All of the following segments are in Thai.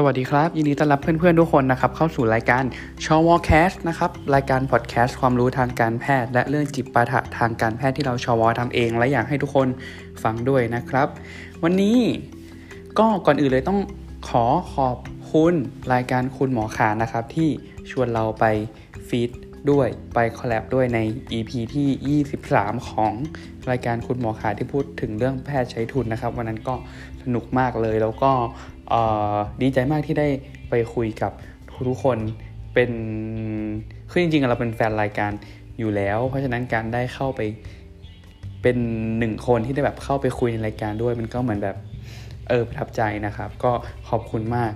สวัสดีครับยินดีต้อนรับเพื่อนๆทุกคนนะครับเข้าสู่รายการชวแคสต์นะครับรายการพอดแคสต์ความรู้ทางการแพทย์และเรื่องจิปาถะทางการแพทย์ที่เราชวทำเองและอยากให้ทุกคนฟังด้วยนะครับวันนี้ก็ก่อนอื่นเลยต้องขอบคุณรายการคุณหมอขานะครับที่ชวนเราไปฟีดด้วยไปคอลแลบด้วยใน EP ที่23ของรายการคุณหมอขาที่พูดถึงเรื่องแพทย์ใช้ทุนนะครับวันนั้นก็สนุกมากเลยแล้วก็ดีใจมากที่ได้ไปคุยกับทุกคนเป็นคือจริงๆเราเป็นแฟนรายการอยู่แล้วเพราะฉะนั้นการได้เข้าไปเป็น1คนที่ได้แบบเข้าไปคุยในรายการด้วยมันก็เหมือนแบบประทับใจนะครับก็ขอบคุณมาก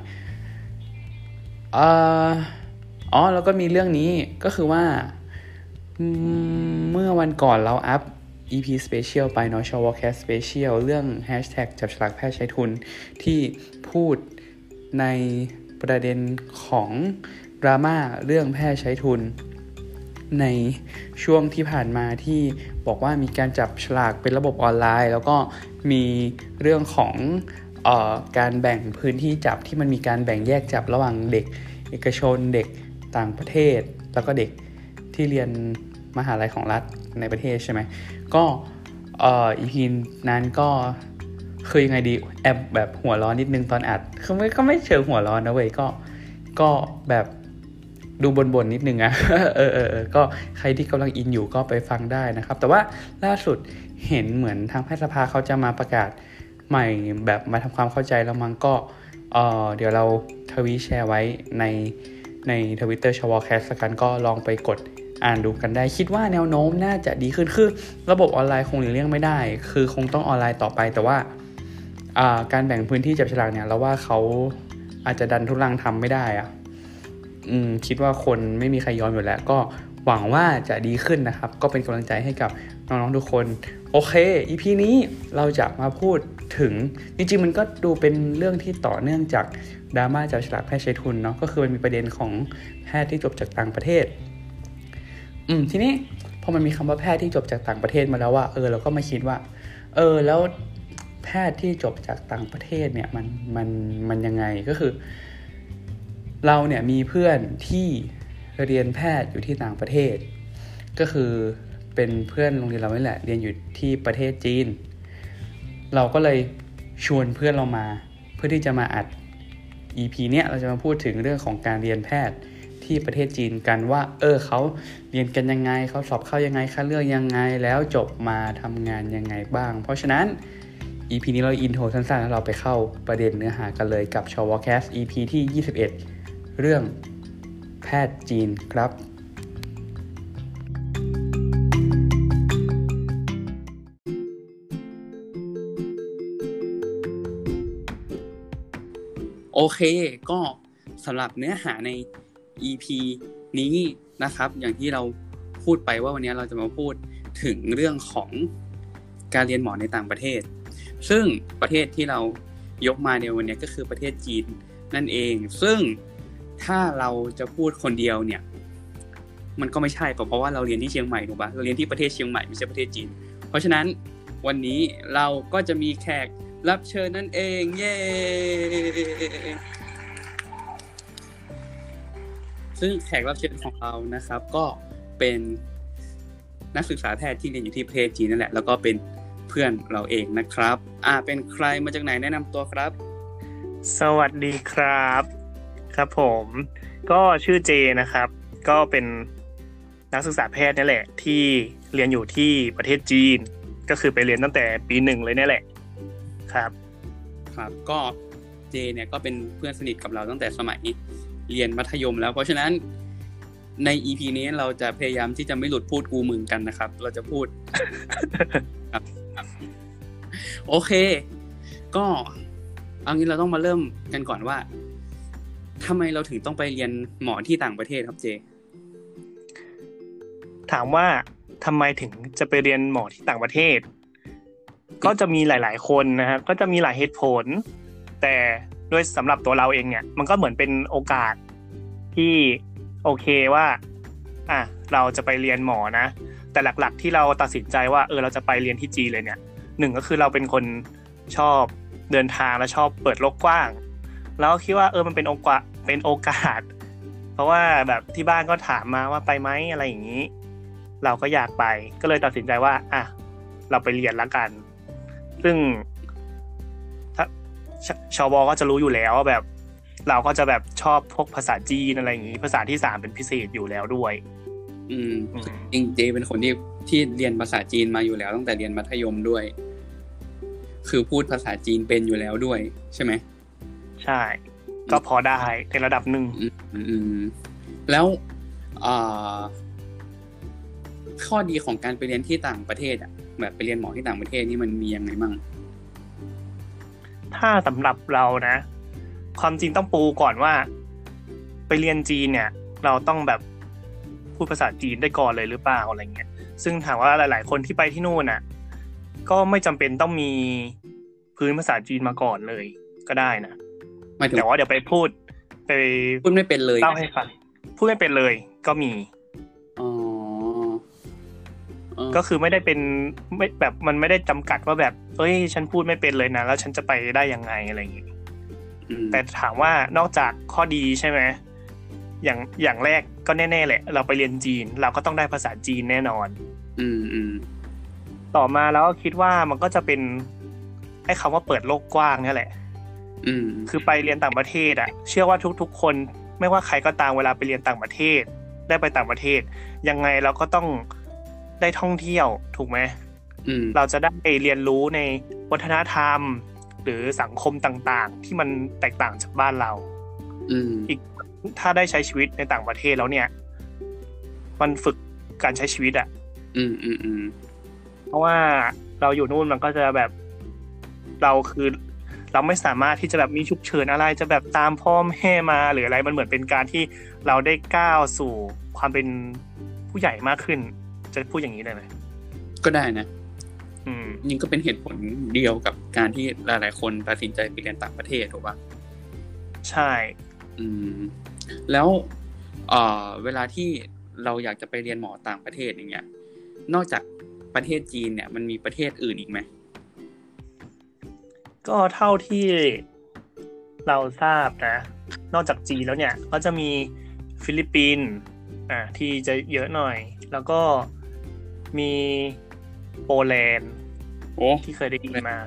แล้วก็มีเรื่องนี้ก็คือว่าเมื่อวันก่อนเราอัพ EP Special ไปเนาะ Showcast Special เรื่อง Hashtag จับฉลากแพทย์ใช้ทุนที่พูดในประเด็นของดราม่าเรื่องแพทย์ใช้ทุนในช่วงที่ผ่านมาที่บอกว่ามีการจับฉลากเป็นระบบออนไลน์แล้วก็มีเรื่องของการแบ่งพื้นที่จับที่มันมีการแบ่งแยกจับระหว่างเด็กเอกชนเด็กต่างประเทศแล้วก็เด็กที่เรียนมหาลัยของรัฐในประเทศใช่ไหมก็อีพีนั้นก็คือยังไงดีแอบแบบหัวร้อนนิดนึงตอนอัดคือไม่เชิงหัวร้อนนะเว้ยก็แบบดูบ่นนิดนึงอะก็ใครที่กำลังอินอยู่ก็ไปฟังได้นะครับแต่ว่าล่าสุดเห็นเหมือนทางแพทยสภาเขาจะมาประกาศใหม่แบบมาทำความเข้าใจแล้วมั้งก็เดี๋ยวเราทวีตแชร์ไว้ใน Twitter ชวแคสต์กันก็ลองไปกดอ่านดูกันได้คิดว่าแนวโน้มน่าจะดีขึ้นคือระบบออนไลน์คงหลีกเลี่ยงไม่ได้คือคงต้องออนไลน์ต่อไปแต่ว่าการแบ่งพื้นที่จับฉลากเนี่ยเราว่าเขาอาจจะดันทุรังทำไม่ได้อ่ะคิดว่าคนไม่มีใครยอมอยู่แล้วก็หวังว่าจะดีขึ้นนะครับก็เป็นกำลังใจให้กับน้องๆทุกคนโอเค EP นี้เราจะมาพูดถึงจริงๆมันก็ดูเป็นเรื่องที่ต่อเนื่องจากดราม่าจับฉลากแพทย์ใช้ทุนเนาะก็คือมันมีประเด็นของแพทย์ที่จบจากต่างประเทศทีนี้พอมันมีคำว่าแพทย์ที่จบจากต่างประเทศมาแล้วว่าเราก็มาคิดว่าแล้วแพทย์ที่จบจากต่างประเทศเนี่ยมันยังไงก็คือเราเนี่ยมีเพื่อนที่เรียนแพทย์อยู่ที่ต่างประเทศก็คือเป็นเพื่อนโรงเรียนเรานี่แหละเรียนอยู่ที่ประเทศจีนเราก็เลยชวนเพื่อนเรามาเพื่อที่จะมาอัด EP เนี้ยเราจะมาพูดถึงเรื่องของการเรียนแพทย์ที่ประเทศจีนกันว่าเขาเรียนกันยังไงเขาสอบเข้ายังไงเขาเลือกยังไงแล้วจบมาทำงานยังไงบ้างเพราะฉะนั้น EP นี้เราอินโทรสั้นๆแล้วเราไปเข้าประเด็นเนื้อหากันเลยกับชวแคส EP ที่21เรื่องแพทย์จีนครับโอเคก็สำหรับเนื้อหาใน EP นี้นะครับอย่างที่เราพูดไปว่าวันนี้เราจะมาพูดถึงเรื่องของการเรียนหมอในต่างประเทศซึ่งประเทศที่เรายกมาในวันนี้ก็คือประเทศจีนนั่นเองซึ่งถ้าเราจะพูดคนเดียวเนี่ยมันก็ไม่ใช่เพราะว่าเราเรียนที่เชียงใหม่ถูกปะเราเรียนที่ประเทศเชียงใหม่ไม่ใช่ประเทศจีนเพราะฉะนั้นวันนี้เราก็จะมีแขกรับเชิญนั่นเองเย้ซึ่งแขกรับเชิญของเรานะครับก็เป็นนักศึกษาแพทย์ที่เรียนอยู่ที่ประเทศจีนนั่นแหละแล้วก็เป็นเพื่อนเราเองนะครับเป็นใครมาจากไหนแนะนำตัวครับสวัสดีครับครับผมก็ชื่อเจนะครับก็เป็นนักศึกษาแพทย์นี่แหละที่เรียนอยู่ที่ประเทศจีนก็คือไปเรียนตั้งแต่ปี1เลยนี่แหละครับก็เจเนี่ยก็เป็นเพื่อนสนิทกับเราตั้งแต่สมัยเรียนมัธยมแล้วเพราะฉะนั้นใน EP นี้เราจะพยายามที่จะไม่หลุดพูดกูมึงกันนะครับเราจะพูด ครับโอเคก็เอางี้เราต้องมาเริ่มกันก่อนว่าทำไมเราถึงต้องไปเรียนหมอที่ต่างประเทศครับเจถามว่าทำไมถึงจะไปเรียนหมอที่ต่างประเทศก็จะมีหลายๆคนนะฮะก็จะมีหลายเหตุผลแต่ด้วยสำหรับตัวเราเองเนี่ยมันก็เหมือนเป็นโอกาสที่โอเคว่าเราจะไปเรียนหมอนะแต่หลักๆที่เราตัดสินใจว่าเราจะไปเรียนที่จีนเลยเนี่ยหนึ่งก็คือเราเป็นคนชอบเดินทางและชอบเปิดโลกกว้าง เราก็คิดว่ามันเป็นโอกาสเพราะว่าแบบที่บ้านก็ถามมาว่าไปไหมอะไรอย่างนี้เราก็อยากไปก็เลยตัดสินใจว่าอ่ะเราไปเรียนละกันซึ่งชาวบอก็จะรู้อยู่แล้วว่าแบบเราก็จะแบบชอบพวกภาษาจีนอะไรอย่างนี้ภาษาที่3เป็นพิเศษอยู่แล้วด้วยจริงเจเป็นคนที่เรียนภาษาจีนมาอยู่แล้วตั้งแต่เรียนมัธยมด้วยคือพูดภาษาจีนเป็นอยู่แล้วด้วยใช่ไหมใช่ก็พอได้ในระดับหนึ่งแล้วข้อดีของการไปเรียนที่ต่างประเทศอ่ะแบบไปเรียนหมอที่ต่างประเทศนี่มันมียังไงบ้างถ้าสำหรับเรานะความจริงต้องปูก่อนว่าไปเรียนจีนเนี่ยเราต้องแบบพูดภาษาจีนได้ก่อนเลยหรือเปล่าอะไรเงี้ยซึ่งถามว่าหลายๆคนที่ไปที่นู่นน่ะก็ไม่จำเป็นต้องมีพื้นภาษาจีนมาก่อนเลยก็ได้นะแต่ว่าเดี๋ยวไปพูดไม่เป็นเลยเล่าให้ฟังพูดไม่เป็นเลยก็มีก็คือไม่ได้เป็นไม่แบบมันไม่ได้จำกัดว่าแบบเอ้ยฉันพูดไม่เป็นเลยนะแล้วฉันจะไปได้ยังไงอะไรอย่างงี้แต่ถามว่านอกจากข้อดีใช่ไหมอย่างแรกก็แน่ๆแหละเราไปเรียนจีนเราก็ต้องได้ภาษาจีนแน่นอนต่อมาแล้วก็คิดว่ามันก็จะเป็นไอ้คำว่าเปิดโลกกว้างนี่แหละคือไปเรียนต่างประเทศอ่ะเชื่อว่าทุกๆคนไม่ว่าใครก็ตามเวลาไปเรียนต่างประเทศได้ไปต่างประเทศยังไงเราก็ต้องได้ท่องเที่ยวถูกไหมเราจะได้เรียนรู้ในวัฒนธรรมหรือสังคมต่างๆที่มันแตกต่างจากบ้านเราอีกถ้าได้ใช้ชีวิตในต่างประเทศแล้วเนี่ยมันฝึกการใช้ชีวิตอ่ะเพราะว่าเราอยู่นู่นมันก็จะแบบเราไม่สามารถที่จะแบบมีฉุกเฉินอะไรจะแบบตามพ่อแม่มาหรืออะไรมันเหมือนเป็นการที่เราได้ก้าวสู่ความเป็นผู้ใหญ่มากขึ้นจะพูดอย่างนี้ได้ไหมก็ได้นะยิ่งก็เป็นเหตุผลเดียวกับการที่หลายๆคนตัดสินใจไปเรียนต่างประเทศถูกป่ะใช่แล้วเวลาที่เราอยากจะไปเรียนหมอต่างประเทศอย่างเงี้ยนอกจากประเทศจีนเนี่ยมันมีประเทศอื่นอีกไหมก็เท่าที่เราทราบนะนอกจากจีนแล้วเนี่ยก็จะมีฟิลิปปินส์ที่จะเยอะหน่อยแล้วก็มีโปแลนด์ที่เคยได้ยินมา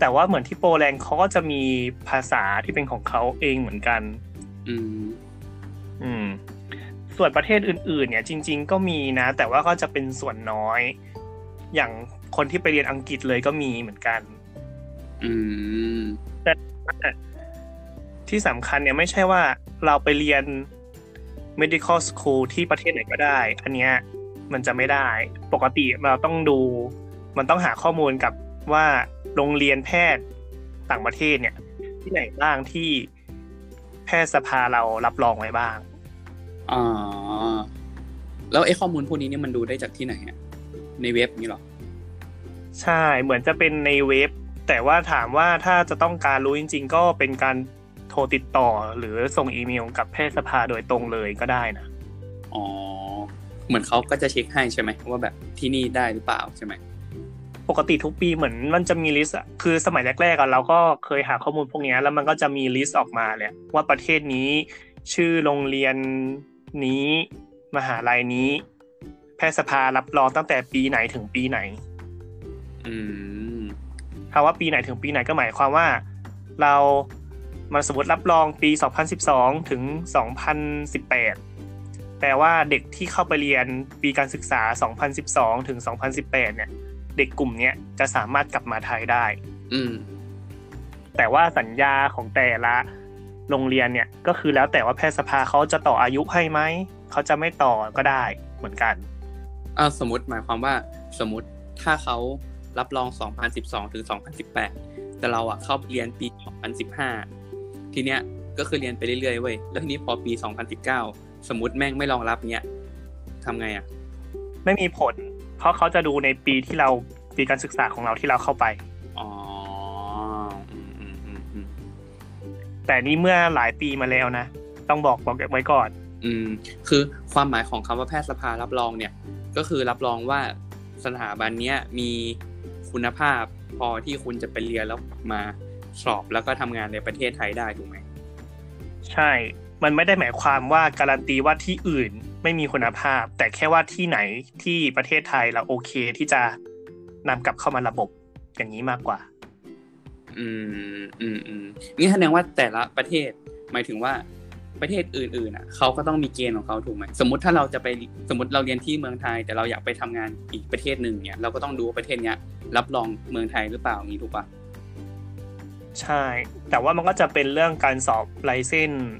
แต่ว่าเหมือนที่โปแลนด์เขาก็จะมีภาษาที่เป็นของเขาเองเหมือนกันส่วนประเทศอื่นๆเนี่ยจริงๆก็มีนะแต่ว่าก็จะเป็นส่วนน้อยอย่างคนที่ไปเรียนอังกฤษเลยก็มีเหมือนกันแต่ที่สำคัญเนี่ยไม่ใช่ว่าเราไปเรียน medical school ที่ประเทศไหนก็ได้อันเนี้ยมันจะไม่ได้ปกติเราต้องดูมันต้องหาข้อมูลกับว่าโรงเรียนแพทย์ต่างประเทศเนี่ยที่ไหนบ้างที่แพทยสภาเรารับรองไว้บ้างแล้วไอ้ข้อมูลพวกนี้เนี่ยมันดูได้จากที่ไหนอ่ะในเว็บนี่หรอใช่เหมือนจะเป็นในเว็บแต่ว่าถามว่าถ้าจะต้องการรู้จริงๆก็เป็นการโทรติดต่อหรือส่งอีเมลกับแพทยสภาโดยตรงเลยก็ได้นะอ๋อเหมือนเขาก็จะเช็คให้ใช่ไหมว่าแบบที่นี่ได้หรือเปล่าใช่ไหมปกติทุกปีเหมือนมันจะมีลิสต์คือสมัยแรกๆเราก็เคยหาข้อมูลพวกนี้แล้วมันก็จะมีลิสต์ออกมาแหละว่าประเทศนี้ชื่อโรงเรียนนี้มหาลัยนี้แพทยสภารับรองตั้งแต่ปีไหนถึงปีไหนคำว่าปีไหนถึงปีไหนก็หมายความว่าเรามาสมมติรับรองปี2012ถึง2018แปลว่าเด็กที่เข้าไปเรียนปีการศึกษา2012ถึง2018เนี่ยเด็กกลุ่มเนี้ยจะสามารถกลับมาไทยได้แต่ว่าสัญญาของแต่ละโรงเรียนเนี่ยก็คือแล้วแต่ว่าแพทยสภาเขาจะต่ออายุให้ไหมเขาจะไม่ต่อก็ได้เหมือนกันสมมติหมายความว่าสมมติถ้าเขารับรอง2012ถึง2018แต่เราอ่ะเข้าเรียนปี2015ทีเนี้ยก็คือเรียนไปเรื่อยๆเว้ยแล้วทีนี้พอปี2019สมมติแม่งไม่รองรับเนี้ยทำไงอ่ะไม่มีผลเพราะเขาจะดูในปีที่เราปีการศึกษาของเราที่เราเข้าไปอ๋อแต่นี่เมื่อหลายปีมาแล้วนะต้องบอกไว้ก่อนคือความหมายของคำว่าแพทยสภารับรองเนี่ยก็คือรับรองว่าสถาบันเนี้ยมีคุณภาพพอที่คุณจะไปเรียนแล้วกลับมา สอบแล้วก็ทำงานในประเทศไทยได้ถูกไหมใช่มันไม่ได้หมายความว่าการันตีว่าที่อื่นไม่มีคุณภาพแต่แค่ว่าที่ไหนที่ประเทศไทยเราโอเคที่จะนำกลับเข้ามาระบบอย่างนี้มากกว่านี่แสดงว่าแต่ละประเทศหมายถึงว่าประเทศอื่นๆอ่ะเขาก็ต้องมีเกณฑ์ของเขาถูกไหมสมมติถ้าเราจะไปสมมติเราเรียนที่เมืองไทยแต่เราอยากไปทำงานอีกประเทศหนึ่งเนี่ยเราก็ต้องดูประเทศเนี้ยรับรองเมืองไทยหรือเปล่าอย่างนี้ถูกปะใช่แต่ว่ามันก็จะเป็นเรื่องการสอบไลเซนส์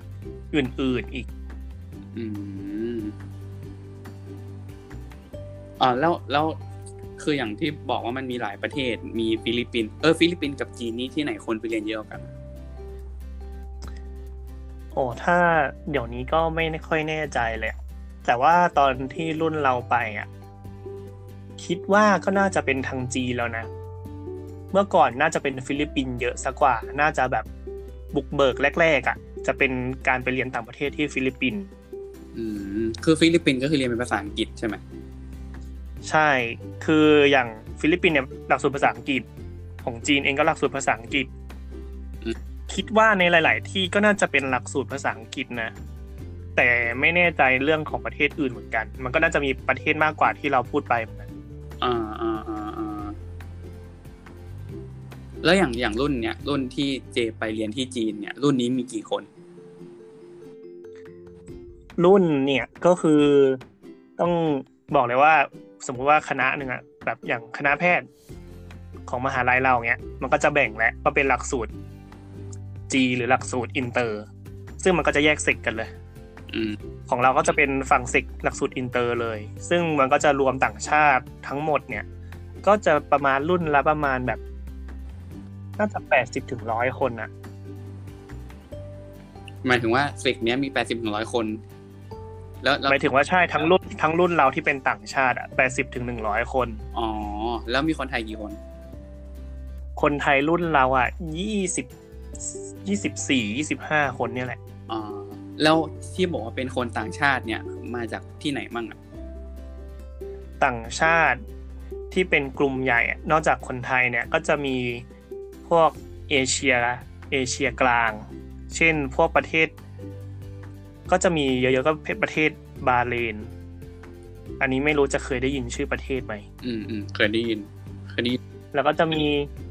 อื่นๆอีกแล้วคืออย่างที่บอกว่ามันมีหลายประเทศมีฟิลิปปินส์กับจีนนี่ที่ไหนคนไปเรียนเยอะกันโอ้ถ้าเดี๋ยวนี้ก็ไม่ค่อยแน่ใจเลยแต่ว่าตอนที่รุ่นเราไปอ่ะคิดว่าก็น่าจะเป็นทางจีนแล้วนะเมื่อก่อนน่าจะเป็นฟิลิปปินส์เยอะซะกว่าน่าจะแบบบุกเบิกแรกๆอ่ะจะเป็นการไปเรียนต่างประเทศที่ฟิลิปปินส์คือฟิลิปปินส์ก็คือเรียนเป็นภาษาอังกฤษใช่ไหมใช่คืออย่างฟิลิปปินส์เนี่ยหลักสูตรภาษาอังกฤษของจีนเองก็หลักสูตรภาษาอังกฤษคิดว่าในหลายๆที่ก็น่าจะเป็นหลักสูตรภาษาอังกฤษนะแต่ไม่แน่ใจเรื่องของประเทศอื่นเหมือนกันมันก็น่าจะมีประเทศมากกว่าที่เราพูดไปเหมือนกันแล้วอย่างรุ่นเนี่ยรุ่นที่เจไปเรียนที่จีนเนี่ยรุ่นนี้มีกี่คนรุ่นเนี่ยก็คือต้องบอกเลยว่าสมมุติว่าคณะนึงอ่ะแบบอย่างคณะแพทย์ของมหาลัยเราเงี้ยมันก็จะแบ่งแล้วว่าเป็นหลักสูตรจีหรือหลักสูตรอินเตอร์ซึ่งมันก็จะแยกเซกกันเลยของเราก็จะเป็นฝั่งเซกหลักสูตรอินเตอร์เลยซึ่งมันก็จะรวมต่างชาติทั้งหมดเนี่ยก็จะประมาณรุ่นละประมาณแบบน่าจะ 80-100 คนน่ะหมายถึงว่าเซกเนี้ยมี 80-100 คนแล้วหมายถึงว่าใช่ทั้งรุ่นเราที่เป็นต่างชาติอ่ะ 80-100 คนอ๋อแล้วมีคนไทยกี่คนคนไทยรุ่นเราอ่ะ24-25 คนเนี่ยแหละแล้วที่บอกว่าเป็นคนต่างชาติเนี่ยมาจากที่ไหนมั่งอ่ะต่างชาติที่เป็นกลุ่มใหญ่นอกจากคนไทยเนี่ยก็จะมีพวกเอเชียกลางเช่นพวกประเทศก็จะมีเยอะๆก็ประเทศบาห์เรนอันนี้ไม่รู้จะเคยได้ยินชื่อประเทศไหมเคยได้ยินแล้วก็จะมี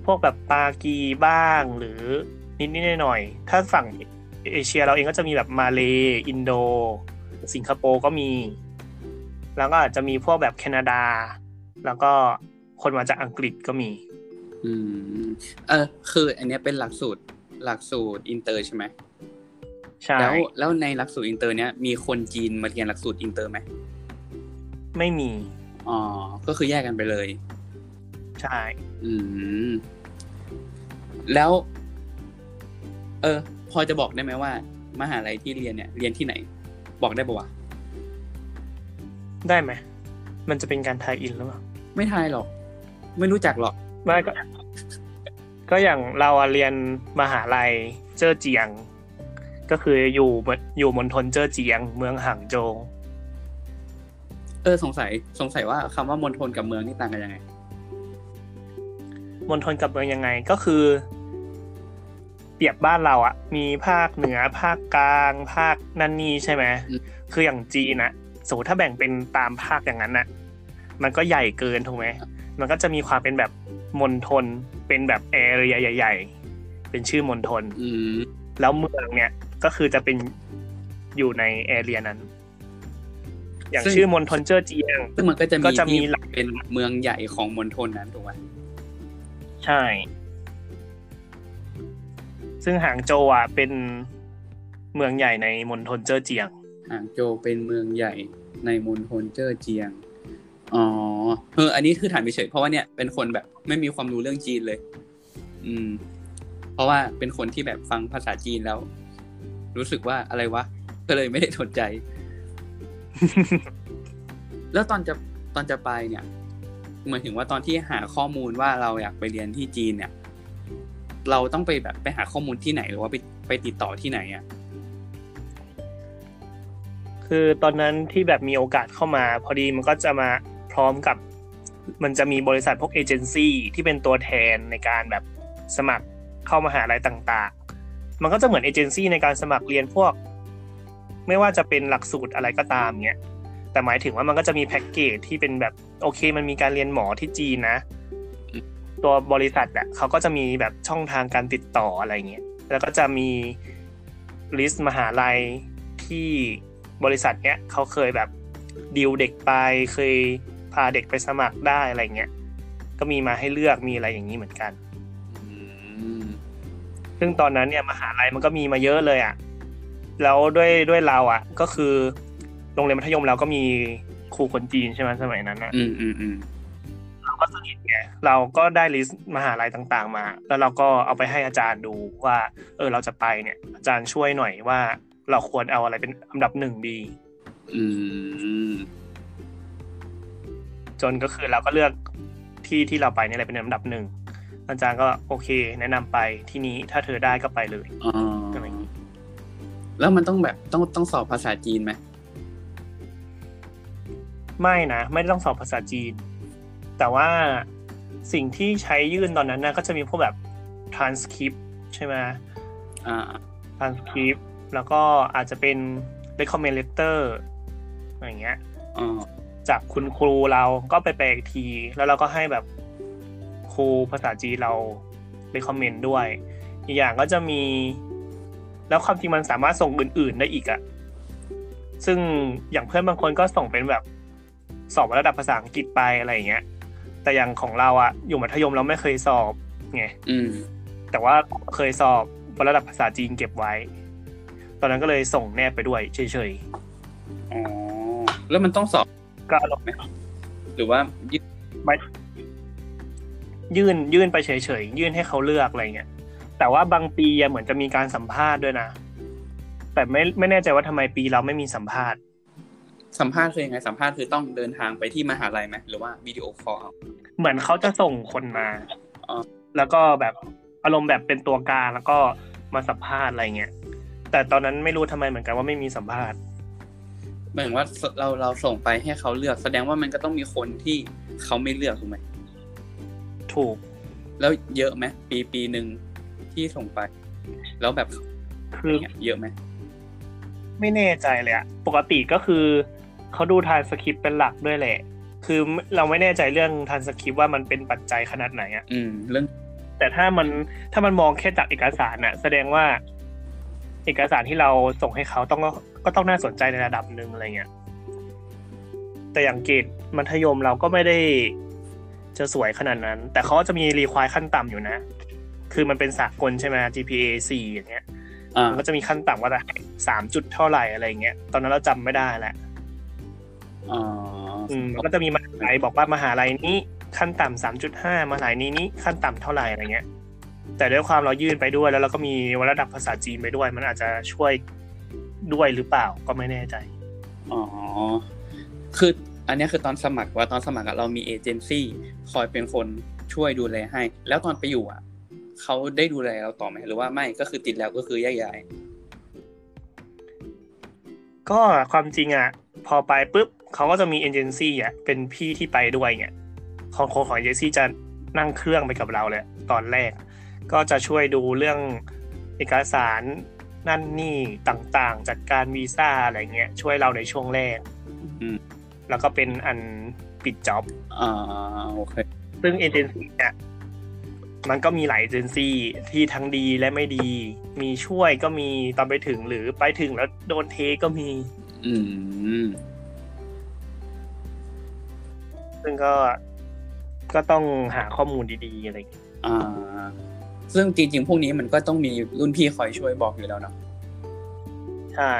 พวกแบบปากีบ้างหรือนิดๆหน่อยๆถ้าฝั่งเอเชียเราเองก็จะมีแบบมาเลอินโดสิงคโปร์ก็มีแล้วก็อาจจะมีพวกแบบแคนาดาแล้วก็คนมาจากอังกฤษก็มีคืออันนี้เป็นหลักสูตรอินเตอร์ใช่ไหมใช่แล้วในหลักสูตรอินเตอร์เนี้ยมีคนจีนมาเรียนหลักสูตรอินเตอร์ไหมไม่มีอ๋อก็คือแยกกันไปเลยใช่แล้วพอจะบอกได้ไหมว่ามหาลัยที่เรียนเนี่ยเรียนที่ไหนบอกได้ปะวะได้ไหมมันจะเป็นการทายอินหรือเปล่าไม่ทายหรอกไม่รู้จักหรอกไม่ก็อย่างเราเรียนมหาลัยเจ้อเจียงก็คืออยู่มณฑลเจ้อเจียงเมืองห่างโจวสงสัยว่าคำว่ามณฑลกับเมืองนี่ต่างกันยังไงมณฑลกับเมืองยังไงก็คือเปรียบบ้านเราอ่ะมีภาคเหนือภาคกลางภาคนั่นนี่ใช่ไหมคืออย่างจีนนะสมมติถ้าแบ่งเป็นตามภาคอย่างนั้นน่ะมันก็ใหญ่เกินถูกไหมมันก็จะมีความเป็นแบบมณฑลเป็นแบบแอเรียใหญ่ๆเป็นชื่อมณฑลแล้วเมืองเนี่ยก็คือจะเป็นอยู่ในแอเรียนั้นอย่างชื่อมณฑลเจ้อเจียงซึ่งมันก็จะมีหลักเป็นเมืองใหญ่ของมณฑลนั้นถูกไหมใช่ซึ่งหางโจวอ่ะเป็นเมืองใหญ่ในมณฑลเจ้อเจียงหางโจวเป็นเมืองใหญ่ในมณฑลเจ้อเจียงอ๋ออันนี้คือถามเฉยๆเพราะว่าเนี่ยเป็นคนแบบไม่มีความรู้เรื่องจีนเลยเพราะว่าเป็นคนที่แบบฟังภาษาจีนแล้วรู้สึกว่าอะไรวะก็เลยไม่ได้สนใจ แล้วตอนจะไปเนี่ยหมายถึงว่าตอนที่หาข้อมูลว่าเราอยากไปเรียนที่จีนเนี่ยเราต้องไปแบบไปหาข้อมูลที่ไหนหรือว่าไปติดต่อที่ไหนอ่ะคือตอนนั้นที่แบบมีโอกาสเข้ามาพอดีมันก็จะมาพร้อมกับมันจะมีบริษัทพวกเอเจนซี่ที่เป็นตัวแทนในการแบบสมัคร เข้ามหาลัยต่างๆมันก็จะเหมือนเอเจนซี่ในการสมัครเรียนพวกไม่ว่าจะเป็นหลักสูตรอะไรก็ตามเงี้ยแต่หมายถึงว่ามันก็จะมีแพ็กเกจที่เป็นแบบโอเคมันมีการเรียนหมอที่จีนนะตัวบริษัทอ่ะเขาก็จะมีแบบช่องทางการติดต่ออะไรเงี้ยแล้วก็จะมีลิสต์มหาลัยที่บริษัทเนี้ยเขาเคยแบบดีลเด็กไปเคยพาเด็กไปสมัครได้อะไรเงี้ยก็มีมาให้เลือกมีอะไรอย่างนี้เหมือนกันซึ่งตอนนั้นเนี่ยมหาลัยมันก็มีมาเยอะเลยอ่ะแล้วด้วยเราอ่ะก็คือโรงเรียนมัธยมเราก็มีครูคนจีนใช่ไหมสมัยนั้นอ่ะเราก็สนิทไงเราก็ได้ลิสต์มหาลัยต่างๆมาแล้วเราก็เอาไปให้อาจารย์ดูว่าเราจะไปเนี่ยอาจารย์ช่วยหน่อยว่าเราควรเอาอะไรเป็นอันดับหนึ่งดีจนก็คือเราก็เลือกที่ที่เราไปเนี่ยอะไรเป็นอันดับหนึ่งอาจารย์ก็โอเคแนะนำไปที่นี้ถ้าเธอได้ก็ไปเลยอะไรอย่างนี้แล้วมันต้องแบบต้องสอบภาษาจีนไหมไม่นะไม่ต้องสอบภาษาจีนแต่ว่าสิ่งที่ใช้ยื่นตอนนั้นนะก็จะมีพวกแบบทรานสคริปต์ใช่ไหมทรานสคริปต์แล้วก็อาจจะเป็น recommend letter อะไรอย่างเงี้ยจากคุณครูเราก็ไปแปลอีกทีแล้วเราก็ให้แบบครูภาษาจีนเรา recommend ด้วยอีกอย่างก็จะมีแล้วความจริงมันสามารถส่งอื่นๆได้อีกอะซึ่งอย่างเพื่อนบางคนก็ส่งเป็นแบบสอบระดับภาษาอังกฤษไปอะไรอย่างเงี้ยแต่อย่างของเราอะอยู่มัธยมเราไม่เคยสอบไงแต่ว่าเคยสอบระดับภาษาจีนเก็บไว้ตอนนั้นก็เลยส่งแนบไปด้วยเฉยๆอ๋อแล้วมันต้องสอบกล้าหรอกไหมหรือว่ายื่นไปเฉยๆยื่นให้เขาเลือกอะไรเงี้ยแต่ว่าบางปีเหมือนจะมีการสัมภาษณ์ด้วยนะแต่ไม่แน่ใจว่าทำไมปีเราไม่มีสัมภาษณ์สัมภาษณ์คือยังไงสัมภาษณ์คือต้องเดินทางไปที่มหาลัยไหมหรือว่าวิดีโอคอลเหมือนเขาจะส่งคนมาแล้วก็แบบอารมณ์แบบเป็นตัวกลางแล้วก็มาสัมภาษณ์อะไรเงี้ยแต่ตอนนั้นไม่รู้ทำไมเหมือนกันว่าไม่มีสัมภาษณ์หมายถึงว่าเราส่งไปให้เขาเลือกแสดงว่ามันก็ต้องมีคนที่เขาไม่เลือกถูกไหมถูกแล้วเยอะไหมปีนึงที่ส่งไปแล้วแบบคือเยอะไหมไม่แน่ใจเลยอะปกติก็คือเขาดูทรานสคริปต์เป็นหลักด้วยแหละคือเราไม่แน่ใจเรื่องทรานสคริปต์ว่ามันเป็นปัจจัยขนาดไหนอะเรื่องแต่ถ้ามันมองแค่จากเอกสารอะแสดงว่าเอกสารที่เราส่งให้เขาก็ต้องน่าสนใจในระดับหนึ่งอะไรเงี้ยแต่อย่างเกรดมัธยมเราก็ไม่ได้จะสวยขนาดนั้นแต่เขาจะมีรีไควร์ขั้นต่ำอยู่นะคือมันเป็นสากลใช่ไหม GPA 4อย่างเงี้ยมันก็จะมีขั้นต่ำว่าจะ3จุดเท่าไหร่อะไรเงี้ยตอนนั้นเราจำไม่ได้แหละมันก็จะมีมหาลัยบอกว่ามหาลัยนี้ขั้นต่ำ 3.5 มหาลัยนี้ขั้นต่ำเท่าไหร่อะไรเงี้ยแต่ด้วยความเรายื่นไปด้วยแล้วเราก็มีระดับภาษาจีนไปด้วยมันอาจจะช่วยด้วยหรือเปล่าก็ไม่แน่ใจอ๋อคืออันนี้คือตอนสมัครว่าตอนสมัครเรามีเอเจนซี่คอยเป็นคนช่วยดูแลให้แล้วตอนไปอยู่อ่ะเขาได้ดูแลเราต่อไหมหรือว่าไม่ก็คือติดแล้วก็คือแยกย้ายก็ความจริงอ่ะพอไปปุ๊บเขาก็จะมีเอเจนซี่อ่ะเป็นพี่ที่ไปด้วยเนี่ยของเอเจนซี่จะนั่งเครื่องไปกับเราเลยตอนแรกก็จะช่วยดูเรื่องเอกสารนั่นนี่ต่างๆจัดการวีซ่าอะไรเงี้ยช่วยเราในช่วงแรกแล้วก็เป็นอันปิดจ็อบโอเคซึ่งเอเจนซี่เนี่ยมันก็มีหลายเอเจนซี่ที่ทั้งดีและไม่ดีมีช่วยก็มีตอนไปถึงหรือไปถึงแล้วโดนเทก็มีซึ่งก็ต้องหาข้อมูลดีๆอะไรซึ่งจริงๆพวกนี้มันก็ต้องมีรุ่นพี่คอยช่วยบอกอยู่แล้วเนาะใช่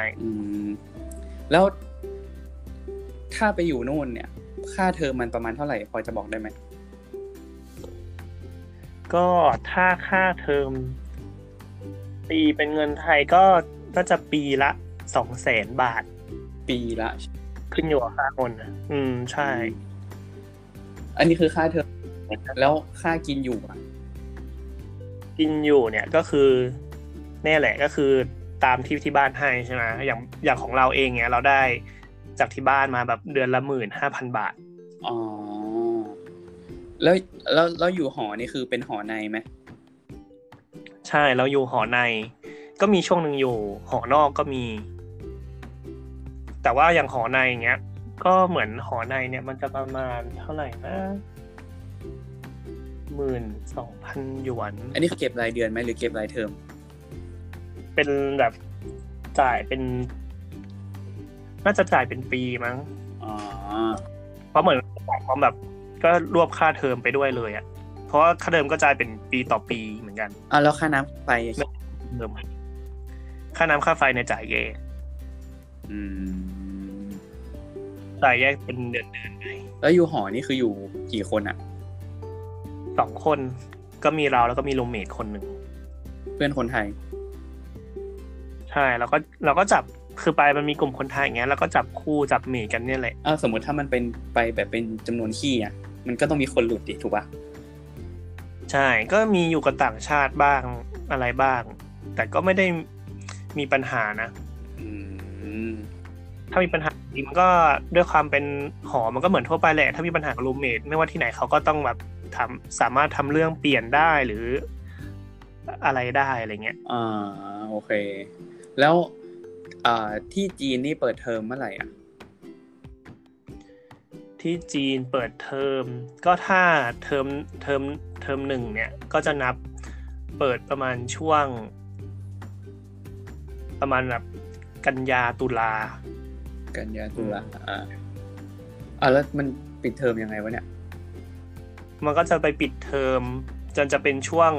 แล้วถ้าไปอยู่นู่นเนี่ยค่าเทอมมันประมาณเท่าไหร่พอจะบอกได้ไหมก็ถ้าค่าเทอมตีเป็นเงินไทยก็จะปีละ 200,000 บาทปีละขึ้นอยู่กับค่าเงินใช่อันนี้คือค่าเทอมแล้วค่ากินอยู่อ่ะกินอยู่เนี่ยก็คือแน่แหละก็คือตามที่บ้านให้ใช่ไหมอย่างของเราเองเนี่ยเราได้จากที่บ้านมาแบบเดือนละ 15,000 บาทอ๋อแล้วอยู่หอนี่คือเป็นหอในไหม ใช่เราอยู่หอในก็มีช่วงนึงอยู่หอนอกก็มีแต่ว่าอย่างหอในเงี้ยก็เหมือนหอในเนี่ยมันจะประมาณเท่าไหร่นะ12,000 หยวนอันนี้เขาเก็บรายเดือนไหมหรือเก็บรายเทอมเป็นแบบจ่ายเป็นน่าจะจ่ายเป็นปีมั้งอ๋อเพราะเหมือนจ่ายพร้อมแบบก็รวบค่าเทอมไปด้วยเลยอ่ะเพราะค่าเทอมก็จ่ายเป็นปีต่อปีเหมือนกันอ๋อแล้วค่าน้ำไฟเดิมค่าน้ำค่าไฟเนี่ยจ่ายแยกจ่ายแยกเป็นเดือนๆไปแล้วอยู่หอนี่คืออยู่กี่คนอ่ะ2 คนก็มีเราแล้วก็มีรูมเมทคนหนึ่งเพื่อนคนไทยใช่เราก็จับคือไปมันมีกลุ่มคนไทยอย่างเงี้ยแล้วก็จับคู่จับเมทกันเนี่ยแหละอ้าวสมมติถ้ามันเป็นไปแบบเป็นจำนวนขี้อ่ะมันก็ต้องมีคนหลุดดิถูกป่ะใช่ก็มีอยู่กับต่างชาติบ้างอะไรบ้างแต่ก็ไม่ได้มีปัญหานะถ้ามีปัญหามันก็ด้วยความเป็นหอมันก็เหมือนทั่วไปแหละถ้ามีปัญหากับรูมเมทไม่ว่าที่ไหนเขาก็ต้องแบบสามารถทำเรื่องเปลี่ยนได้หรืออะไรได้อะไรเงี้ยโอเคแล้วที่จีนนี่เปิดเทอมเมื่อไหร่อ่ะที่จีนเปิดเทอมก็ถ้าเทอม1เนี่ยก็จะนับเปิดประมาณช่วงประมาณแบบกันยาตุลาแล้วมันปิดเทอมยังไงวะเนี่ยมันก็จะไปปิดเทอมจนจะเป็นช่วง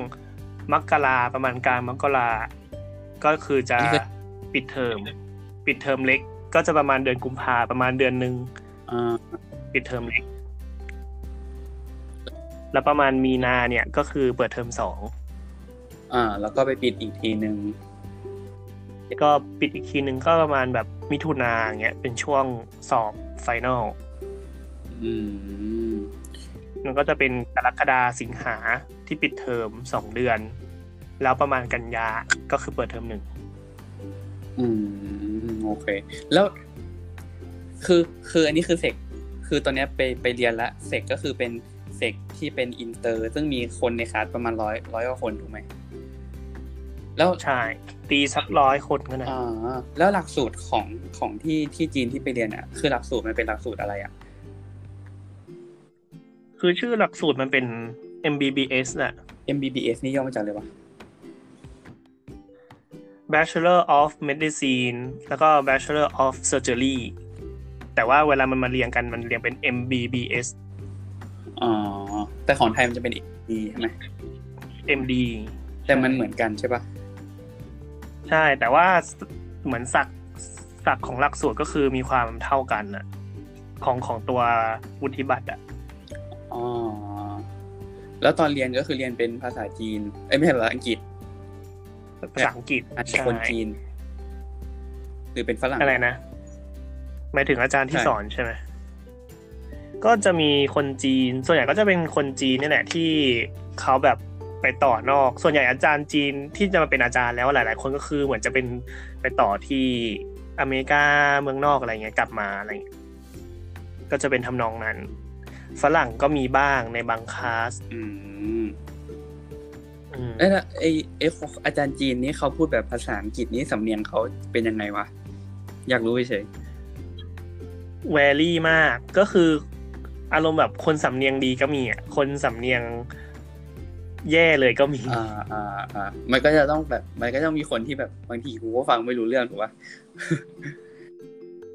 มกราประมาณกลางมกราก็คือจะปิดเทอมเล็กก็จะประมาณเดือนกุมภาประมาณเดือนนึงปิดเทอมเล็กแล้วประมาณมีนาเนี่ยก็คือเปิดเทอม2แล้วก็ไปปิดอีกทีนึงก็ปิดอีกทีนึงก็ประมาณแบบมิถุนาอย่างเงี้ยเป็นช่วงสอบไฟนอลมันก็จะเป็นกรกฎาคมสิงหาที่ปิดเทอม2เดือนแล้วประมาณกันยาก็คือเปิดเทอม1โอเคแล้วคืออันนี้คือเสกคือตอนนี้ไปเรียนละเสกก็คือเป็นเสกที่เป็นอินเตอร์ซึ่งมีคนในคลาสประมาณ100กว่าคนถูกไหมแล้วใช่ตีสัก100 คนก็ได้แล้วหลักสูตรของที่จีนที่ไปเรียนอ่ะคือหลักสูตรมันเป็นหลักสูตรอะไรอ่ะคือชื่อหลักสูตรมันเป็น MBBS น่ะ MBBS นี่ย่อมาจากอะไรวะ Bachelor of Medicine แล้วก็ Bachelor of Surgery แต่ว่าเวลามันมาเรียงกันมันเรียงเป็น MBBS อ๋อแต่ของไทยมันจะเป็น MD ใช่ไหม MD แต่มันเหมือนกันใช่ปะใช่แต่ว่าเหมือนศักของหลักสูตรก็คือมีความเท่ากันน่ะของตัววุฒิบัตรอ่ะอ๋อแล้วตอนเรียนก็คือเรียนเป็นภาษาจีนไม่ใช่ภาษาอังกฤษภาษาอังกฤษอาจารย์คนจีนหรือเป็นฝรั่งอะไรนะหมายถึงอาจารย์ที่สอนใช่ไหมก็จะมีคนจีนส่วนใหญ่ก็จะเป็นคนจีนนี่แหละที่เขาแบบไปต่อนอกส่วนใหญ่อาจารย์จีนที่จะมาเป็นอาจารย์แล้วหลายๆคนก็คือเหมือนจะเป็นไปต่อที่อเมริกาเมืองนอกอะไรเงี้ยกลับมาอะไรเงี้ยก็จะเป็นทำนองนั้นฝรั่งก็มีบ้างในบางคลาสอาจารย์จีนนี่เขาพูดแบบภาษาอังกฤษนี่สำเนียงเขาเป็นยังไงวะอยากรู้เฉยแวรี่มากก็คืออารมณ์แบบคนสำเนียงดีก็มีอ่ะคนสำเนียงแย่เลยก็มีมันก็จะต้องแบบมันก็ต้องมีคนที่แบบบางทีกูก็ฟังไม่รู้เรื่องถูกป่ะ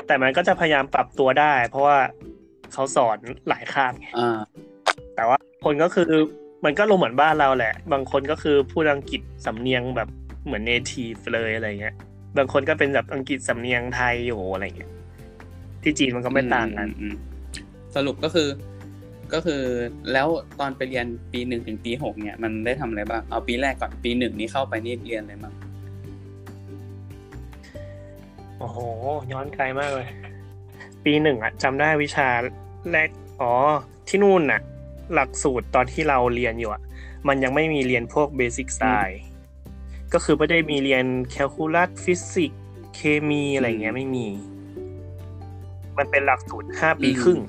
แต่มันก็จะพยายามปรับตัวได้เพราะว่าเขาสอนหลายคาบไงแต่ว่าคนก็คือมันก็ลงเหมือนบ้านเราแหละบางคนก็คือพูดอังกฤษสำเนียงแบบเหมือนเนทีฟเลยอะไรเงี้ยบางคนก็เป็นแบบอังกฤษสำเนียงไทยอยู่อะไรเงี้ยที่จีนมันก็ไม่ต่างกันสรุปก็คือแล้วตอนไปเรียนปี1ถึงปี6เนี่ยมันได้ทำอะไรบ้างเอาปีแรกก่อนปี1นี่เข้าไปนี่เรียนอะไรบ้างโอ้โหย้อนไกลมากเลยปี1อ่ะจำได้วิชาแรกที่นู่นน่ะหลักสูตรตอนที่เราเรียนอยู่อ่ะมันยังไม่มีเรียนพวกเบสิกไซน์ก็คือไม่ได้มีเรียนแคลคูลัสฟิสิกส์เคมีอะไรเงี้ยไม่มีมันเป็นหลักสูตร5 ปีครึ่ง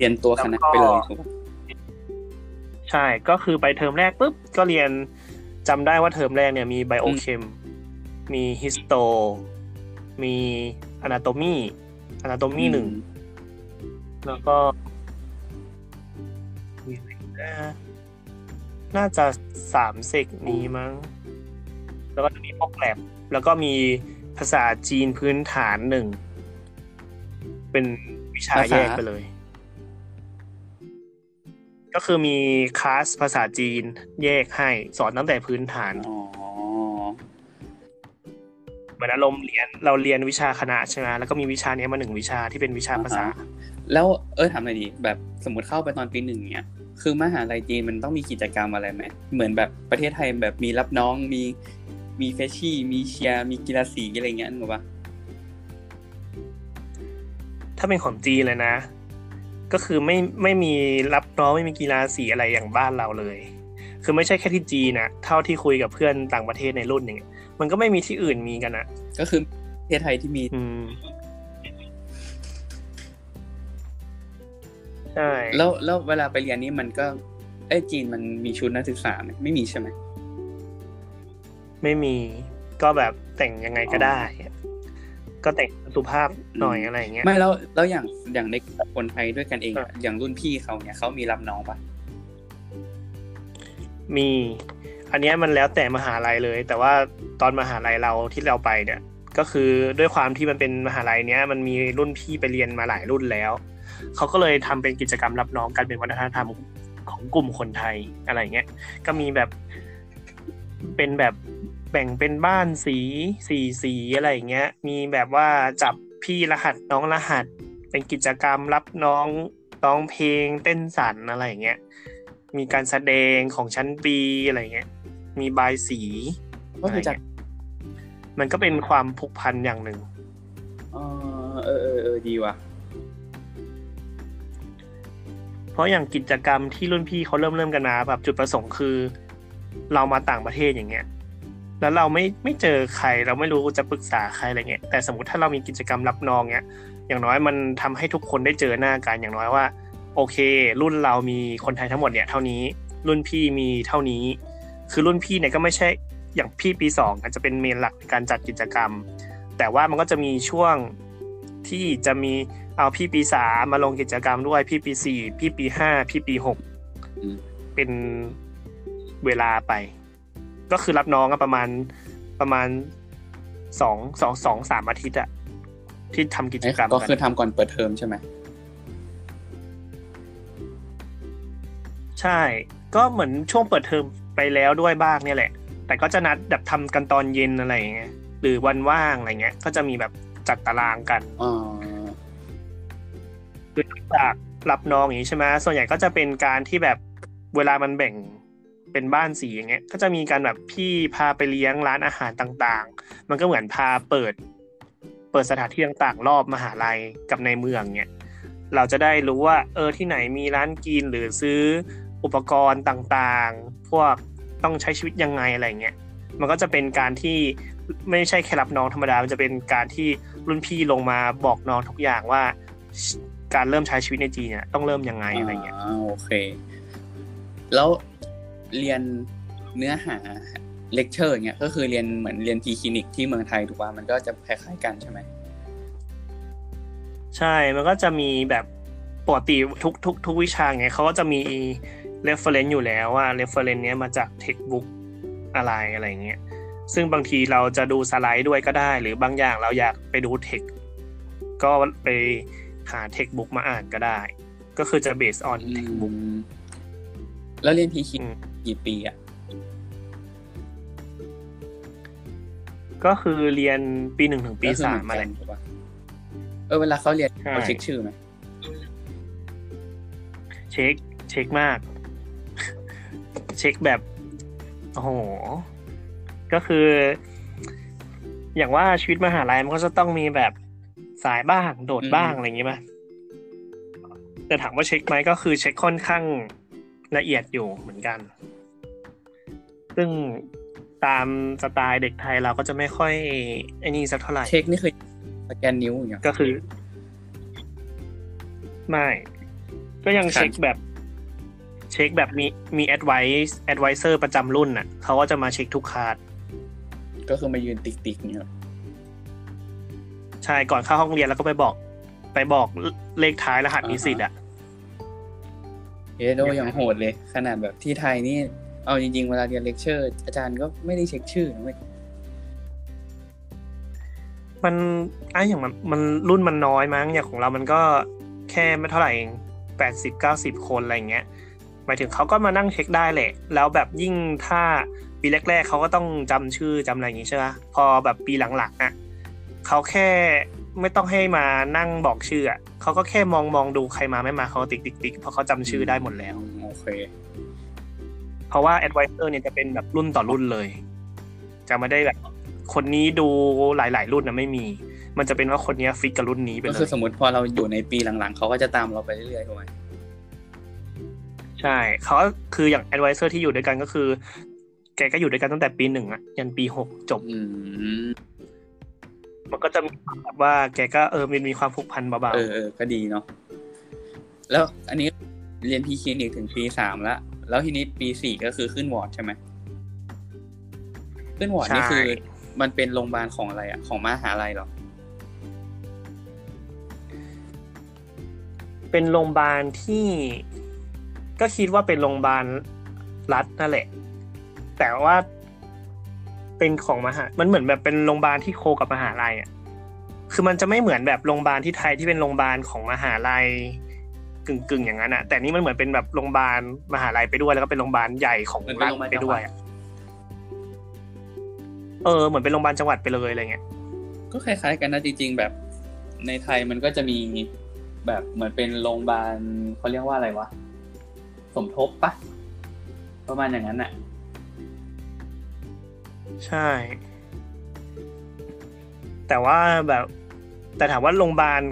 เรียนตัวคณะไปเลย ใช่ก็คือไปเทอมแรกปุ๊บก็เรียนจำได้ว่าเทอมแรกเนี่ยมีไบโอเคมมีฮิสโตมีอนาโตมี1แล้วก็น่าจะ3เซกนี้มั้งแล้วก็จะมีพวกแลบแล้วก็มีภาษาจีนพื้นฐาน1เป็นวิชาแยกไปเลยก็คือมีคลาสภาษาจีนแยกให้สอนตั้งแต่พื้นฐานเหมือนอารมณ์เรียนเราเรียนวิชาคณะใช่ไหมแล้วก็มีวิชานี้มา1วิชาที่เป็นวิชาภาษาแล้วถามหน่อยดิแบบสมมติเข้าไปตอนปี1เนี่ยคือมหาลัยจีนมันต้องมีกิจกรรมอะไรไหมเหมือนแบบประเทศไทยแบบมีรับน้องมีเฟชชี่มีเชียร์มีกีฬาสีอะไรเงี้ยนึกว่าถ้าเป็นของจีนเลยนะก็คือไม่มีรับน้องไม่มีกีฬาสีอะไรอย่างบ้านเราเลยคือไม่ใช่แค่ที่จีนนะเท่าที่คุยกับเพื่อนต่างประเทศในรุ่นอย่างเงี้ยมันก็ไม่มีที่อื่นมีกันนะก็คือประเทศไทยที่มีใช่แล้วเวลาไปเรียนนี่มันก็จีนมันมีชุดนักศึกษาไหมไม่มีใช่ไหมไม่มีก็แบบแต่งยังไงก็ได้ก็แต่งสุภาพหน่อยอะไรอย่างเงี้ยไม่แล้วอย่างในคนไทยด้วยกันเองอย่างรุ่นพี่เขาเนี่ยเขามีรับน้องปะมีอันนี้มันแล้วแต่มหาลัยเลยแต่ว่าตอนมหาลัยเราที่เราไปเนี่ยก็คือด้วยความที่มันเป็นมหาลัยเนี้ยมันมีรุ่นพี่ไปเรียนมาหลายรุ่นแล้วเขาก็เลยทำเป็นกิจกรรมรับน้องกันเป็นวัฒนธรรมของกลุ่มคนไทยอะไรเงี้ยก็มีแบบเป็นแบบแบ่งเป็นบ้านสีอะไรอย่างเงี้ยมีแบบว่าจับพี่รหัสน้องรหัสเป็นกิจกรรมรับน้องร้องเพลงเต้นสรรอะไรอย่างเงี้ยมีการแสดงของชั้นปีอะไรเงี้ยมีบายสีก็คือจากมันก็เป็นความผูกพันอย่างหนึ่งดีว่ะเพราะอย่างกิจกรรมที่รุ่นพี่เขาเริ่มกันมาแบบจุดประสงค์คือเรามาต่างประเทศอย่างเงี้ยแล้วเราไม่เจอใครเราไม่รู้จะปรึกษาใครอะไรเงี้ยแต่สมมติถ้าเรามีกิจกรรมรับน้องเงี้ยอย่างน้อยมันทำให้ทุกคนได้เจอหน้ากันอย่างน้อยว่าโอเครุ่นเรามีคนไทยทั้งหมดเนี่ยเท่านี้รุ่นพี่มีเท่านี้คือรุ่นพี่เนี่ยก็ไม่ใช่อย่างพี่ปี2อาจจะเป็นเมนหลักในการจัดกิจกรรมแต่ว่ามันก็จะมีช่วงที่จะมีเอาพี่ปี3มาลงกิจกรรมด้วยพี่ปี4พี่ปี5พี่ปี6เป็นเวลาไปก็คือรับน้องอะประมาณ2-3 อาทิตย์อะที่ทำกิจกรรมก็คือทำก่อนเปิดเทอมใช่ไหมใช่ก็เหมือนช่วงเปิดเทอมไปแล้วด้วยบ้างเนี่ยแหละแต่ก็จะนัดแบบทำกันตอนเย็นอะไรอย่างเงี้ยหรือวันว่างอะไรเงี้ยก็จะมีแบบจัดตารางกันคือจากรับน้องอย่างนี้ใช่ไหมส่วนใหญ่ก็จะเป็นการที่แบบเวลามันแบ่งเป็นบ้านสีอย่างเงี้ยก็จะมีการแบบพี่พาไปเลี้ยงร้านอาหารต่างๆมันก็เหมือนพาเปิดสถานที่ต่างๆรอบมหาลัยกับในเมืองเงี้ยเราจะได้รู้ว่าที่ไหนมีร้านกินหรือซื้ออุปกรณ์ต่างๆพวกต้องใช้ชีวิตยังไงอะไรเงี้ยมันก็จะเป็นการที่ไม่ใช่แค่รับน้องธรรมดามันจะเป็นการที่รุ่นพี่ลงมาบอกน้องทุกอย่างว่าการเริ่มใช้ชีวิตในจีนเนี่ยต้องเริ่มยังไงอะไรเงี้ยโอเคแล้วเรียนเนื้อหาเลคเชอร์เนี่ยก็คือเรียนเหมือนเรียนทีคลินิกที่เมืองไทยถูกป่ะมันก็จะคล้ายๆกันใช่ไหมใช่มันก็จะมีแบบปกติทุกวิชาไงเขาก็จะมี reference อยู่แล้วว่า reference เนี้ยมาจาก textbook อะไรเงี้ยซึ่งบางทีเราจะดูสไลด์ด้วยก็ได้หรือบางอย่างเราอยากไปดู text ก็ไปหา textbook มาอ่านก็ได้ก็คือจะ based on textbook แล้วเรียนทีคินกี่ปีอ่ะก็คือเรียนปี1ถึงปี3มาแหละเวลาเขาเรียนเขาเช็คชื่อมั้ยเช็คมากเช็คแบบโอ้โหก็คืออย่างว่าชีวิตมหาลัยมันก็จะต้องมีแบบสายบ้างโดดบ้างอะไรอย่างงี้ป่ะแต่ถามว่าเช็คมั้ยก็คือเช็คค่อนข้างละเอียดอยู่เหมือนกันซึ่งตามสไตล์เด็กไทยเราก็จะไม่ค่อยไอ้นี่สักเท่าไหร่เช็คนี่คือสแกนนิ้วอย่างเงี้ยก็คือไม่ก็ยังเช็คแบบ เช็คแบบมี advisor ประจำรุ่นน่ะเขาก็จะมาเช็คทุกคาร์ดก็คือมายืนติ๊กๆเนี่ยใช่ก่อนเข้าห้องเรียนแล้วก็ไปบอกเลขท้ายรหัสนิสิตอ่ะเย้โดยอย่างโหดเลยขนาดแบบที่ไทยนี่เอาจริงๆเวลาเรียนเลคเชอร์อาจารย์ก็ไม่ได้เช็คชื่อนะเว้ยมันอย่างมันรุ่นมันน้อยมั้งอย่างของเรามันก็แค่ไม่เท่าไหร่เอง80-90คนอะไรเงี้ยหมายถึงเขาก็มานั่งเช็คได้แหละแล้วแบบยิ่งถ้าปีแรกๆเขาก็ต้องจำชื่อจำอะไรอย่างงี้ใช่ป่ะพอแบบปีหลังๆอ่ะเขาแค่ไม่ต้องให้มานั่งบอกชื่ออ่ะเขาก็แค่มองดูใครมาไม่มาเขาติ๊กเพราะเขาจำชื่อได้หมดแล้วโอเคเพราะว่า advisor เนี่ยจะเป็นแบบรุ่นต่อรุ่นเลยจะไม่ได้แบบคนนี้ดูหลายๆรุ่นนะไม่มีมันจะเป็นว่าคนนี้ฟิกกับรุ่นนี้ไปเลยก็คือสมมติพอเราอยู่ในปีหลังๆเขาก็จะตามเราไปเรื่อยๆถูกไหมใช่เขาคืออย่าง advisor ที่อยู่ด้วยกันก็คือแกก็อยู่ด้วยกันตั้งแต่ปี1อ่ะยันปี6จบมันก็จะมีแบบว่าแกก็มีความผูกพันเบาๆก็ดีเนาะแล้วอันนี้เรียนพีคลินิกถึงปี3แล้วแล้วทีนี้ปี4ก็คือขึ้นวอร์ดใช่ไหมขึ้นวอร์ดนี่คือมันเป็นโรงพยาบาลของอะไรอ่ะของมหาลัยหรอเป็นโรงพยาบาลที่ก็คิดว่าเป็นโรงพยาบาลรัฐนั่นแหละแต่ว่าเป็นของมหามันเหมือนแบบเป็นโรงพยาบาลที่โคกับมหาลัยอ่ะคือมันจะไม่เหมือนแบบโรงพยาบาลที่ไทยที่เป็นโรงพยาบาลของมหาลัยกึ่งอย่างนั้นอ่ะแต่นี่มันเหมือนเป็นแบบโรงพยาบาลมหาลัยไปด้วยแล้วก็เป็นโรงพยาบาลใหญ่ของรัฐไปด้วยอ่ะเหมือนเป็นโรงพยาบาลจังหวัดไปเลยอะไรเงี้ยก็คล้ายๆกันนะจริงๆแบบในไทยมันก็จะมีแบบเหมือนเป็นโรงพยาบาลเขาเรียกว่าอะไรวะสมทบปะประมาณอย่างนั้นอ่ะใช่แต่ว่าแบบแต่ถามว่าโรงพยาบาล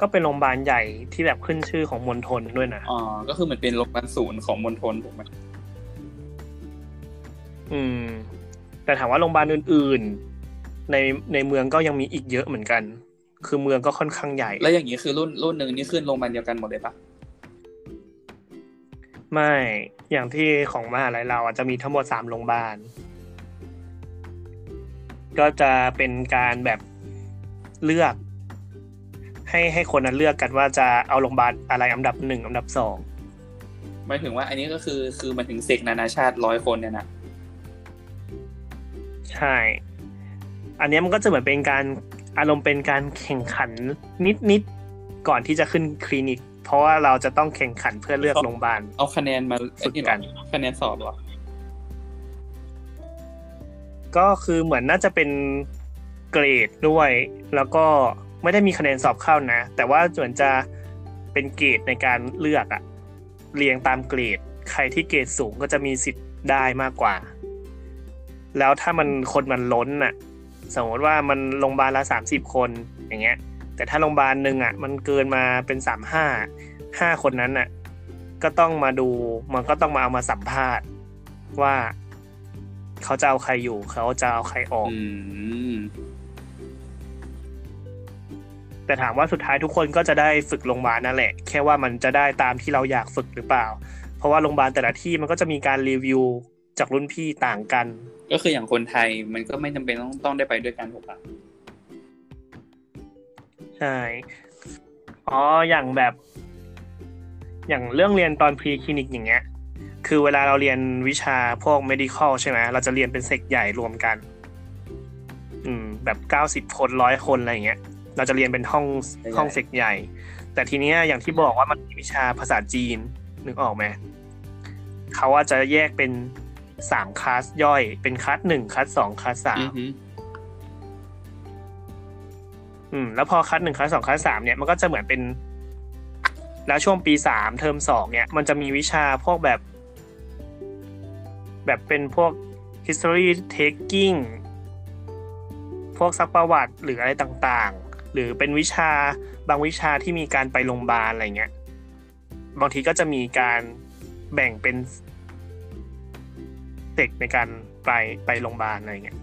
ก็เป็นโรงพยาบาลใหญ่ที่แบบขึ้นชื่อของมณฑลด้วยนะอ๋อก็คือเหมือนเป็นโรงพยาบาลศูนย์ของมณฑลถูกไหมแต่ถามว่าโรงพยาบาลอื่นๆในเมืองก็ยังมีอีกเยอะเหมือนกันคือเมืองก็ค่อนข้างใหญ่แล้วอย่างนี้คือรุ่นนึงนี่ขึ้นโรงพยาบาลเดียวกันหมดเลยปะไม่อย่างที่ของมหาลัยเราจะมีทั้งหมด3โรงพยาบาลก็จะเป็นการแบบเลือกให้คนนั้นเลือกกันว่าจะเอาโรงพยาบาลอะไรอันดับ1อันดับ2หมายถึงว่าอันนี้ก็คือมันถึงเสกนานาชาติ100คนเนี่ยนะใช่อันนี้มันก็จะเหมือนเป็นการอารมณ์เป็นการแข่งขันนิดๆก่อนที่จะขึ้นคลินิกเพราะว่าเราจะต้องแข่งขันเพื่อเลือกโรงพยาบาลเอาคะแนนมาฝึกกันคะแนนสอบหรอก็คือเหมือนน่าจะเป็นเกรดด้วยแล้วก็ไม่ได้มีคะแนนสอบเข้านะแต่ว่าส่วนจะเป็นเกรดในการเลือกอะเรียงตามเกรดใครที่เกรดสูงก็จะมีสิทธิ์ได้มากกว่าแล้วถ้ามันคนมันล้นน่ะสมมติว่ามันโรงพยาบาลละ30คนอย่างเงี้ยแต่ถ้าโรงพยาบาลนึงอ่ะมันเกินมาเป็น35คนนั้นน่ะก็ต้องมาดูมันก็ต้องมาเอามาสัมภาษณ์ว่าเขาจะเอาใครอยู่เขาจะเอาใครออกแต่ถามว่าสุดท้ายทุกคนก็จะได้ฝึกโรงพยาบาลนั่นแหละแค่ว่ามันจะได้ตามที่เราอยากฝึกหรือเปล่าเพราะว่าโรงพยาบาลแต่ละที่มันก็จะมีการรีวิวจากรุ่นพี่ต่างกันก็คืออย่างคนไทยมันก็ไม่จำเป็นต้องได้ไปด้วยกันถูกปะใช่อย่างแบบอย่างเรื่องเรียนตอนพรีคลินิกอย่างเงี้ยคือเวลาเราเรียนวิชาพวก medical ใช่ไหมเราจะเรียนเป็นเซกใหญ่รวมกันแบบ90คน100คนอะไรอย่างเงี้ยเราจะเรียนเป็นห้องเซกใหญ่แต่ทีเนี้ยอย่างที่บอกว่ามันมีวิชาภาษาจีนนึกออกไหมเขาว่าจะแยกเป็น3คลาสย่อยเป็นคลาส1คลาส2คลาส3แล้วพอคลาส1คลาส2คลาส3เนี่ยมันก็จะเหมือนเป็นแล้วช่วงปี3เทอม2เนี่ยมันจะมีวิชาพวกแบบเป็นพวก history taking พวกซักประวัติหรืออะไรต่างๆหรือเป็นวิชาบางวิชาที่มีการไปโรงพยาบาลอะไรเงี้ยบางทีก็จะมีการแบ่งเป็นเด็กในการไปโรงพยาบาลอะไรเงี้ย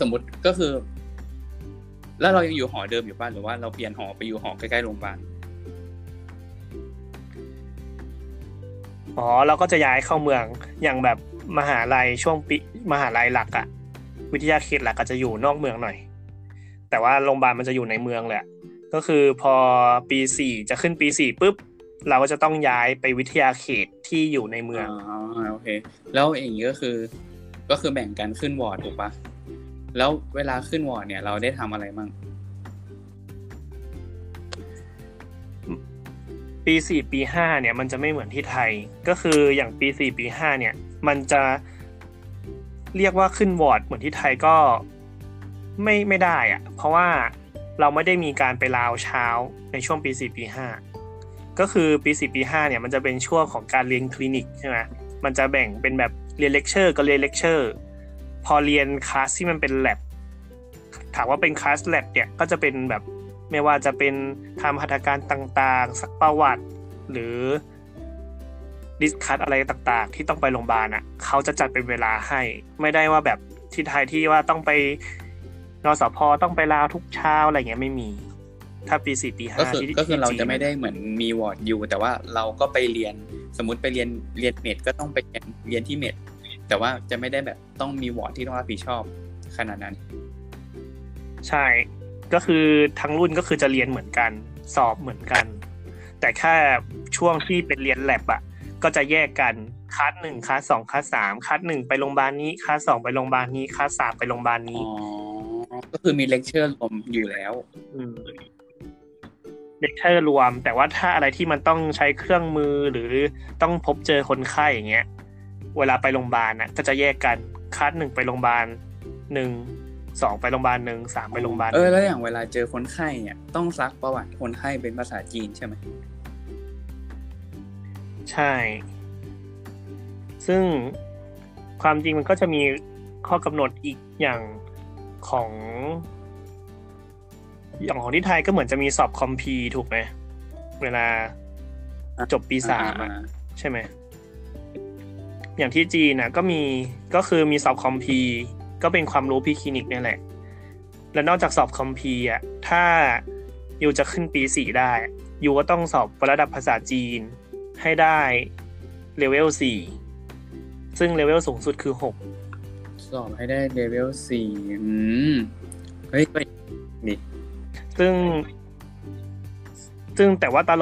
สมมติก็คือ แล้วเรายังอยู่หอเดิมอยู่ป่ะหรือว่าเราเปลี่ยนหอไปอยู่หอใกล้ๆโรงพยาบาลอ๋อเราก็จะย้ายเข้าเมืองอย่างแบบมหาลัยช่วงปีมหาลัยหลักอะวิทยาเขตหลักก็จะอยู่นอกเมืองหน่อยแต่ว่าโรงพยาบาลมันจะอยู่ในเมืองแหละก็คือพอปี4จะขึ้นปี4ปุ๊บเราก็จะต้องย้ายไปวิทยาเขตที่อยู่ในเมืองอ๋อโอเคแล้วอย่างงี้ก็คือแบ่งกันขึ้นวอร์ดถูกปะแล้วเวลาขึ้นวอร์ดเนี่ยเราได้ทำอะไรบ้างปี4ปี5เนี่ยมันจะไม่เหมือนที่ไทยก็คืออย่างปี4ปี5เนี่ยมันจะเรียกว่าขึ้นวอร์ดเหมือนที่ไทยก็ไม่ได้อะเพราะว่าเราไม่ได้มีการไปลาวเช้าในช่วงปี4ปี5ก็คือปี4ปี5เนี่ยมันจะเป็นช่วงของการเรียนคลินิกใช่ไหมมันจะแบ่งเป็นแบบเรียนเลคเชอร์ก็เรียนเลคเชอร์พอเรียนคลาสที่มันเป็นแลบถามว่าเป็นคลาสแลบเนี่ยก็จะเป็นแบบไม่ว่าจะเป็นทำหัตถการต่างๆสักประวัติหรือดิสคัสอะไรต่างๆที่ต้องไปโรงพยาบาลอ่ะเขาจะจัดเป็นเวลาให้ไม่ได้ว่าแบบที่ไทยที่ว่าต้องไปนสพต้องไปลาวทุกเช้าอะไรเงี้ยไม่มีถ้าปี4ปี5ก็คือเราจะไม่ได้เหมือนมีวอร์ดอยู่แต่ว่าเราก็ไปเรียนสมมุติไปเรียนเมดก็ต้องไปเรียนที่เมดแต่ว่าจะไม่ได้แบบต้องมีวอร์ดที่ต้องรับผิดชอบขนาดนั้นใช่ก็คือทั้งรุ่นก็คือจะเรียนเหมือนกันสอบเหมือนกันแต่แค่ช่วงที่เป็นเรียนแลบอ่ะก็จะแยกกันคลาส1คลาส2คลาส3คลาส1ไปโรงพยาบาลนี้คลาส2ไปโรงพยาบาลนี้คลาส3ไปโรงพยาบาลนี้ก็คือมีเลคเชอร์รวมอยู่แล้วเลคเชอร์รวมแต่ว่าถ้าอะไรที่มันต้องใช้เครื่องมือหรือต้องพบเจอคนไข้อย่างเงี้ยเวลาไปโรงพยาบาลน่ะก็จะแยกกันคลาส1ไปโรงพยาบาล1 2ไปโรงพยาบาล1 3ไปโรงพยาบาลแล้วอย่างเวลาเจอคนไข้เนี่ยต้องซักประวัติคนไข้เป็นภาษาจีนใช่มั้ยใช่ซึ่งความจริงมันก็จะมีข้อกำหนดอีกอย่างของที่ไทยก็เหมือนจะมีสอบคอมพีถูกไหมเวลาจบปี3อ่ะใช่ไหมอย่างที่จีนน่ะก็คือมีสอบคอมพีก็เป็นความรู้พี่คลินิกนี่แหละและนอกจากสอบคอมพีอ่ะถ้ายูจะขึ้นปี4ได้ยูก็ต้องสอบระดับภาษาจีนให้ได้เลเวล4ซึ่งเลเวลสูงสุดคือ6สอบให้ได้เลเวล4เฮ้ยนิดซึ่งแต่ว่าต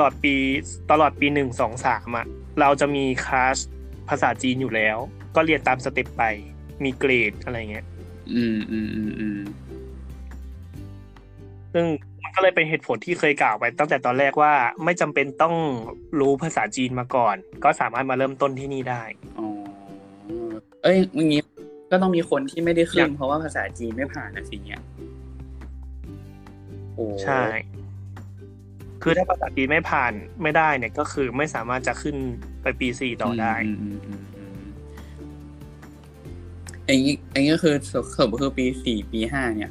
ลอดปี1 2 3อ่ะเราจะมีคลาสภาษาจีนอยู่แล้วก็เรียนตามสเต็ปไปมีเกรดอะไรเงี้ยซึ่งมันก็เลยเป็นเหตุผลที่เคยกล่าวไปตั้งแต่ตอนแรกว่าไม่จำเป็นต้องรู้ภาษาจีนมาก่อนก็สามารถมาเริ่มต้นที่นี่ได้อ๋อเอ้ยอย่างงี้ก็ต้องมีคนที่ไม่ได้ขึ้นเพราะว่าภาษาจีนไม่ผ่านนะสิเงี้ยโอ้ใช่คือถ้าภาษาจีนไม่ผ่านไม่ได้เนี่ยก็คือไม่สามารถจะขึ้นไปปี4ต่อได้อย่างนี้ก็คือปี4ปี5เนี่ย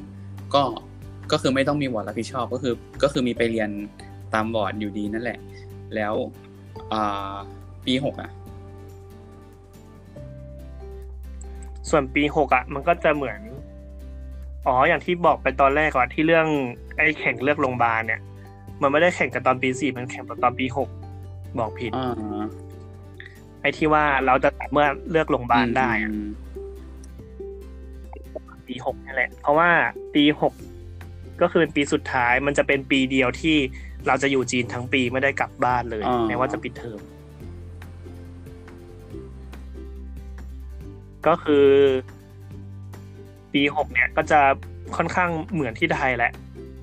ก็คือไม่ต้องมีวอร์ดรับผิดชอบก็คือมีไปเรียนตามวอร์ดอยู่ดีนั่นแหละแล้วปี6อ่ะส่วนปี6อ่ะมันก็จะเหมือนอ๋ออย่างที่บอกไปตอนแรกก่อนที่เรื่องไอ้แข่งเลือกโรงพยาบาลเนี่ยมันไม่ได้แข่งกันตอนปี4มันแข่งตอนปี6บอกผิดไอ้ที่ว่าเราจะเมื่อเลือกโรงพยาบาลได้อ่ะปี6นั่นแหละเพราะว่าปี6ก็คือเป็นปีสุดท้ายมันจะเป็นปีเดียวที่เราจะอยู่จีนทั้งปีไม่ได้กลับบ้านเลยแม้ว่าจะปิดเทอมก็คือปี6เนี่ยก็จะค่อนข้างเหมือนที่ไทยแหละ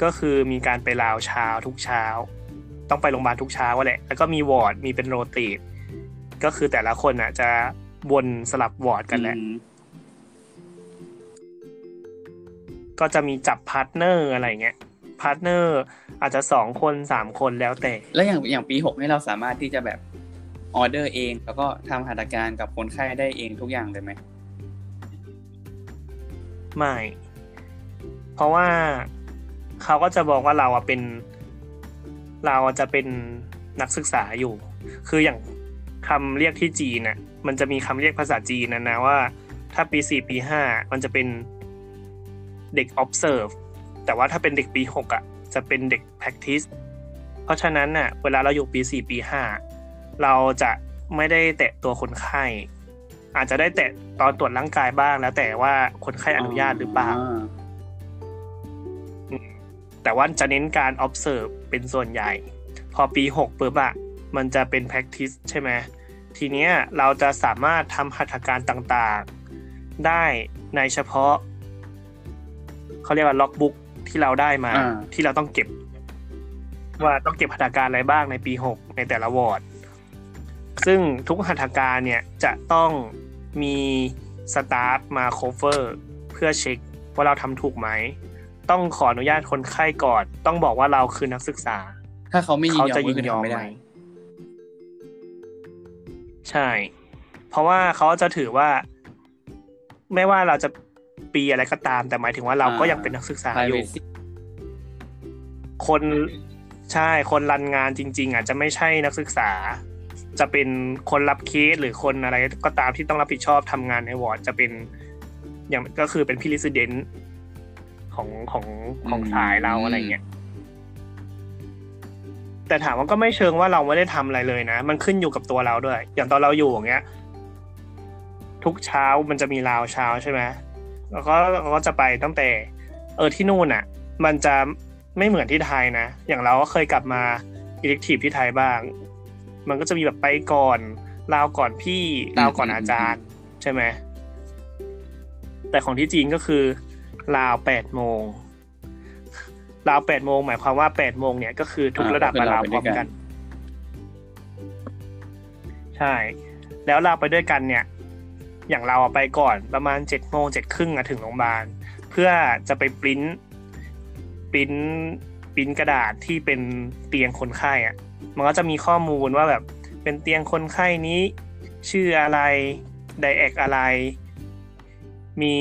ก็คือมีการไปลาวเช้าทุกเช้าต้องไปโรงพยาบาลทุกเช้าแหละแล้วก็มีวอร์ดมีเป็นโรเตทก็คือแต่ละคนน่ะจะวนสลับวอร์ดกันแหละก็จะมีจับพาร์ทเนอร์อะไรเงี้ยพาร์ทเนอร์อาจจะ2คน3คนแล้วแต่แล้วอย่างปี6นี่เราสามารถที่จะแบบออเดอร์เองแล้วก็ทำหัตถการกับคนไข้ได้เองทุกอย่างเลยไหมไม่เพราะว่าเขาก็จะบอกว่าเราจะเป็นนักศึกษาอยู่คืออย่างคำเรียกที่จีนน่ะมันจะมีคำเรียกภาษาจีนนะว่าถ้าปี4ปี5มันจะเป็นเด็ก observe แต่ว่าถ้าเป็นเด็กปี6อ่ะจะเป็นเด็ก practice เพราะฉะนั้นน่ะเวลาเราอยู่ปี4ปี5เราจะไม่ได้แตะตัวคนไข้อาจจะได้แตะตอนตรวจร่างกายบ้างแล้วแต่ว่าคนไข้อนุญาตหรือเปล่าแต่ว่าจะเน้นการ observe เป็นส่วนใหญ่พอปี6ปุ๊บอ่ะมันจะเป็น practice ใช่ไหมทีเนี้ยเราจะสามารถทำหัตถการต่างๆได้ในเฉพาะเขาเรียกว่าล็อกบุ๊กที่เราได้มาที่เราต้องเก็บว่าต้องเก็บหัตถการอะไรบ้างในปี6ในแต่ละวอร์ดซึ่งทุกหัตถการเนี่ยจะต้องมีสตาฟมาโคเวอร์เพื่อเช็คว่าเราทำถูกไหมต้องขออนุญาตคนไข้ก่อนต้องบอกว่าเราคือนักศึกษาถ้าเขาไม่ยินยอมจะยินยอมไม่ได้ใช่เพราะว่าเขาจะถือว่าไม่ว่าเราจะปีอะไรก็ตามแต่หมายถึงว่าเราก็ยังเป็นนักศึกษาอยู่คนใช่คนรันงานจริงๆอาจจะไม่ใช่นักศึกษาจะเป็นคนรับเคสหรือคนอะไรก็ตามที่ต้องรับผิดชอบทำงานในวอร์ดจะเป็นอย่างก็คือเป็นพี่รีสิเดนต์ของสายเราอะไรเงี้ยแต่ถามว่าก็ไม่เชิงว่าเราไม่ได้ทำอะไรเลยนะมันขึ้นอยู่กับตัวเราด้วยอย่างตอนเราอยู่อย่างเงี้ยทุกเช้ามันจะมีราวเช้าใช่ไหมแล้วก็จะไปตั้งแต่ที่นู่นอ่ะมันจะไม่เหมือนที่ไทยนะอย่างเราก็เคยกลับมาอิเล็กทีฟที่ไทยบ้างมันก็จะมีแบบไปก่อนราวก่อนพี่ราวก่อนอาจารย์ใช่ไหมแต่ของที่จีนก็คือราว 8:00 นราว 8:00 นหมายความว่า 8:00 นเนี่ยก็คือทุกระดับมาราวพร้อมกันใช่แล้วราวไปด้วยกันเนี่ยอย่างเราไปก่อนประมาณ 7:00 น 7:30 นถึงโรงพยาบาลเพื่อจะไปปริ้นกระดาษที่เป็นเตียงคนไข้อ่ะมันก็จะมีข้อมูลว่าแบบเป็นเตียงคนไข้นี้ชื่ออะไรไดแอกอะไรมี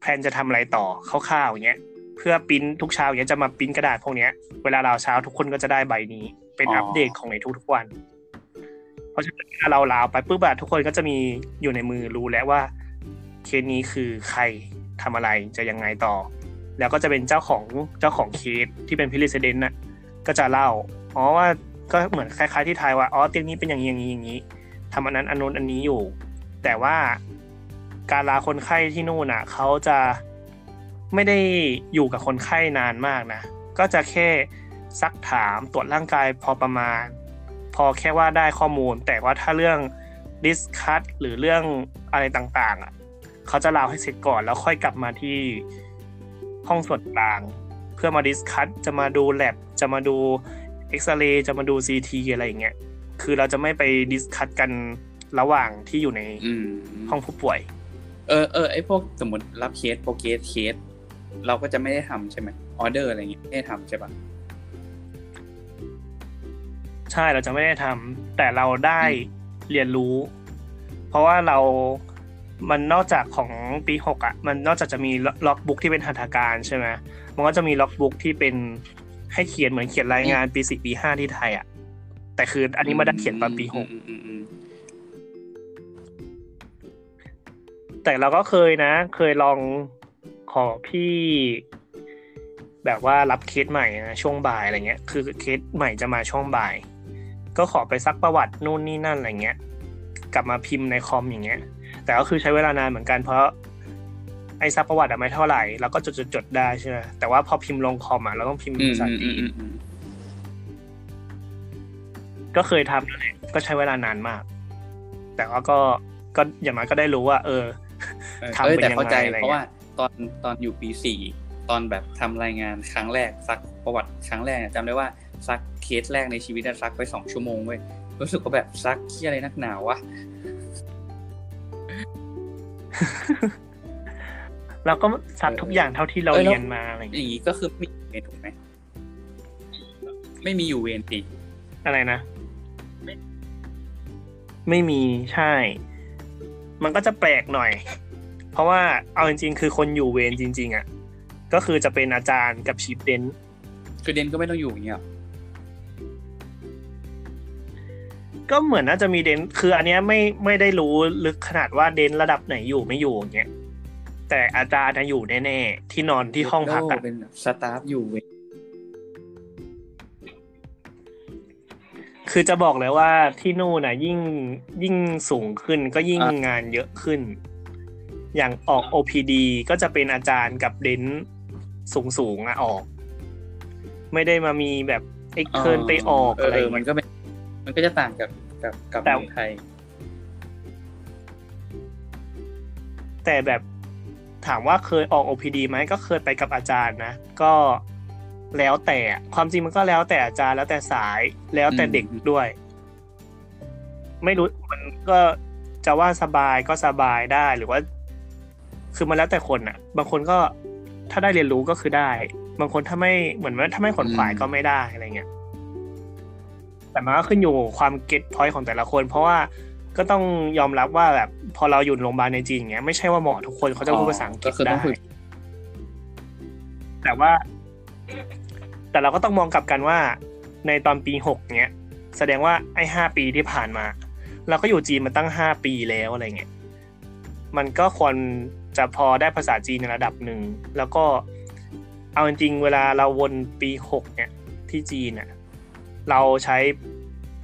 แพลนจะทำอะไรต่อคร่าวๆอย่างเงี้ยเพื่อปริ้นทุกเช้าอย่างเงี้ยจะมาปริ้นกระดาษพวกเนี้ยเวลาเราเช้าทุกคนก็จะได้ใบนี้เป็นอัปเดตของในทุกๆวันเพราะฉะนั้นถ้าเราลาวไปปุ๊บอะทุกคนก็จะมีอยู่ในมือรู้แล้วว่าเคสนี้คือใครทำอะไรจะยังไงต่อแล้วก็จะเป็นเจ้าของเคสที่เป็นพิลิเซเดนน่ะก็จะเล่าว่าก็เหมือนคล้ายๆที่ไทยว่าเตียงนี้เป็นอย่างนี้อย่างนี้อย่างนี้ทำอันนั้นอันนู้นอันนี้อยู่แต่ว่าการลาคนไข้ที่นู่นน่ะเขาจะไม่ได้อยู่กับคนไข้นานมากนะก็จะแค่ซักถามตรวจร่างกายพอประมาณพอแค่ว่าได้ข้อมูลแต่ว่าถ้าเรื่องดิสคัสหรือเรื่องอะไรต่างๆอ่ะเขาจะลาให้เสร็จก่อนแล้วค่อยกลับมาที่ห้องส่วนกลางเพื่อมาดิสคัสจะมาดูแลบจะมาดูเอ็กซเรย์จะมาดูซีทีอะไรอย่างเงี้ยคือเราจะไม่ไปดิสคัสกันระหว่างที่อยู่ในห้องผู้ป่วยไอ้พวกสมมติรับเคสโปรเคสเราก็จะไม่ได้ทำใช่ไหมออเดอร์อะไรอย่างเงี้ยไม่ได้ทำใช่ปะใช่เราจะไม่ได้ทำแต่เราได้เรียนรู้เพราะว่าเรามันนอกจากของปี6อ่ะมันนอกจากจะมีล็อกบุ๊กที่เป็นหัตถการใช่ไหมมันก็จะมีล็อกบุ๊กที่เป็นให้เขียนเหมือนเขียนรายงานปี4ปี5ที่ไทยอ่ะแต่คืออันนี้มาได้เขียนตอนปี6แต่เราก็เคยลองขอพี่แบบว่ารับเคสใหม่นะช่วงบ่ายอะไรเงี้ยคือเคสใหม่จะมาช่วงบ่ายก็ขอไปซักประวัตินู่นนี่นั่นอะไรเงี้ยกลับมาพิมพ์ในคอมอย่างเงี้ยแต่ก็คือใช้เวลานานเหมือนกันเพราะไอ้ซักประวัติอะไม่เท่าไหร่แล้วก็จดได้ใช่ไหมแต่ว่าพอพิมพ์ลงคอมอะเราต้องพิมพ์ภาษาจีนก็เคยทำนั่นแหละก็ใช้เวลานานมากแต่ว่าก็อย่างน้อยก็ได้รู้ว่าทำเป็นยังไงแต่เข้าใจเพราะว่าตอนอยู่ปี4ตอนแบบทำรายงานครั้งแรกซักประวัติครั้งแรกจำได้ว่าซักเคสแรกในชีวิตซักไป2ชั่วโมงเว้ยรู้สึกว่าแบบซักที่อะไรนักหนาวะ เราก็ซักทุกอย่างเท่าที่เราเรียนมาอะไรอย่างนี้ก็คือมีเวรถูกไหมไม่มีอยู่เวรติอะไรนะไม่มีใช่มันก็จะแปลกหน่อยเพราะว่าเอาจริงๆคือคนอยู่เวรจริงๆอ่ะก็คือจะเป็นอาจารย์กับชีฟเดนคือเดนก็ไม่ต้องอยู่อย่างเงี้ยก็เหมือนน่าจะมีเดนคืออันเนี้ยไม่ได้รู้ลึกขนาดว่าเดนระดับไหนอยู่ไม่อยู่อย่างเงี้ย แต่อาจารย์อยู่แน่ๆที่นอนที่ห้องพักกันเป็นสตาฟอยู่คือจะบอกเลยว่าที่นู่นน่ะยิ่งสูงขึ้นก็ยิ่งงานเยอะขึ้นอย่างออก OPD ก็จะเป็นอาจารย์กับเดนสูงๆออกไม่ได้มามีแบบเอ็กเทิร์นไปออกอะไรมันก็จะต่างกับเมืองไทยแต่แบบถามว่าเคยออก OPD มั้ยก็เคยไปกับอาจารย์นะก็แล้วแต่ความจริงมันก็แล้วแต่อาจารย์แล้วแต่สายแล้วแต่เด็กด้วยไม่รู้มันก็จะว่าสบายก็สบายได้หรือว่าคือมันแล้วแต่คนน่ะบางคนก็ถ้าได้เรียนรู้ก็คือได้บางคนถ้าไม่เหมือนว่าถ้าไม่ขนขวายก็ไม่ได้อะไรเงี้ยแต่มันก็ขึ้นอยู่ความเก็ทพอยต์ของแต่ละคนเพราะว่าก็ต้องยอมรับว่าแบบพอเราอยู่โรงพยาบาลในจีนอย่างเงี้ยไม่ใช่ว่าหมอทุกคนเขาจะพูดภาษาอังกฤษได้แต่เราก็ต้องมองกลับกันว่าในตอนปี6เงี้ยแสดงว่าไอ้5ปีที่ผ่านมาเราก็อยู่จีนมาตั้ง5ปีแล้วอะไรเงี้ยมันก็ควรจะพอได้ภาษาจีนในระดับหนึ่งแล้วก็เอาจริงเวลาเราวนปี6เนี่ยที่จีนน่ะเราใช้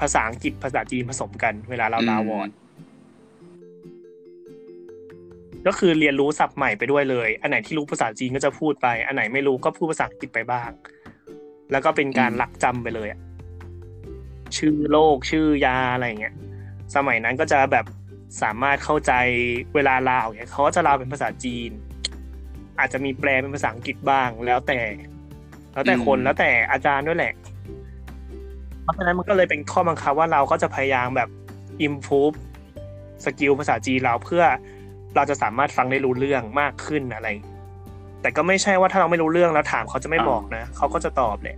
ภาษาอังกฤษภาษาจีนผสมกันเวลาเราลาวอนก็คือเรียนรู้ศัพท์ใหม่ไปด้วยเลยอันไหนที่รู้ภาษาจีนก็จะพูดไปอันไหนไม่รู้ก็พูดภาษาอังกฤษไปบ้างแล้วก็เป็นการหลักจำไปเลยชื่อโรคชื่อยาอะไรเงี้ยสมัยนั้นก็จะแบบสามารถเข้าใจเวลาลาวเนี่ยเขาจะลาวเป็นภาษาจีนอาจจะมีแปลเป็นภาษาอังกฤษบ้างแล้วแต่คนแล้วแต่อาจารย์ด้วยแหละเพราะฉะนั้นมันก็เลยเป็นข้อบังคับว่าเราก็จะพยายามแบบ improve สกิลภาษาจีนเราเพื่อเราจะสามารถฟังได้รู้เรื่องมากขึ้นอะไรแต่ก็ไม่ใช่ว่าถ้าเราไม่รู้เรื่องแล้วถามเขาจะไม่บอกนะเขาก็จะตอบแหละ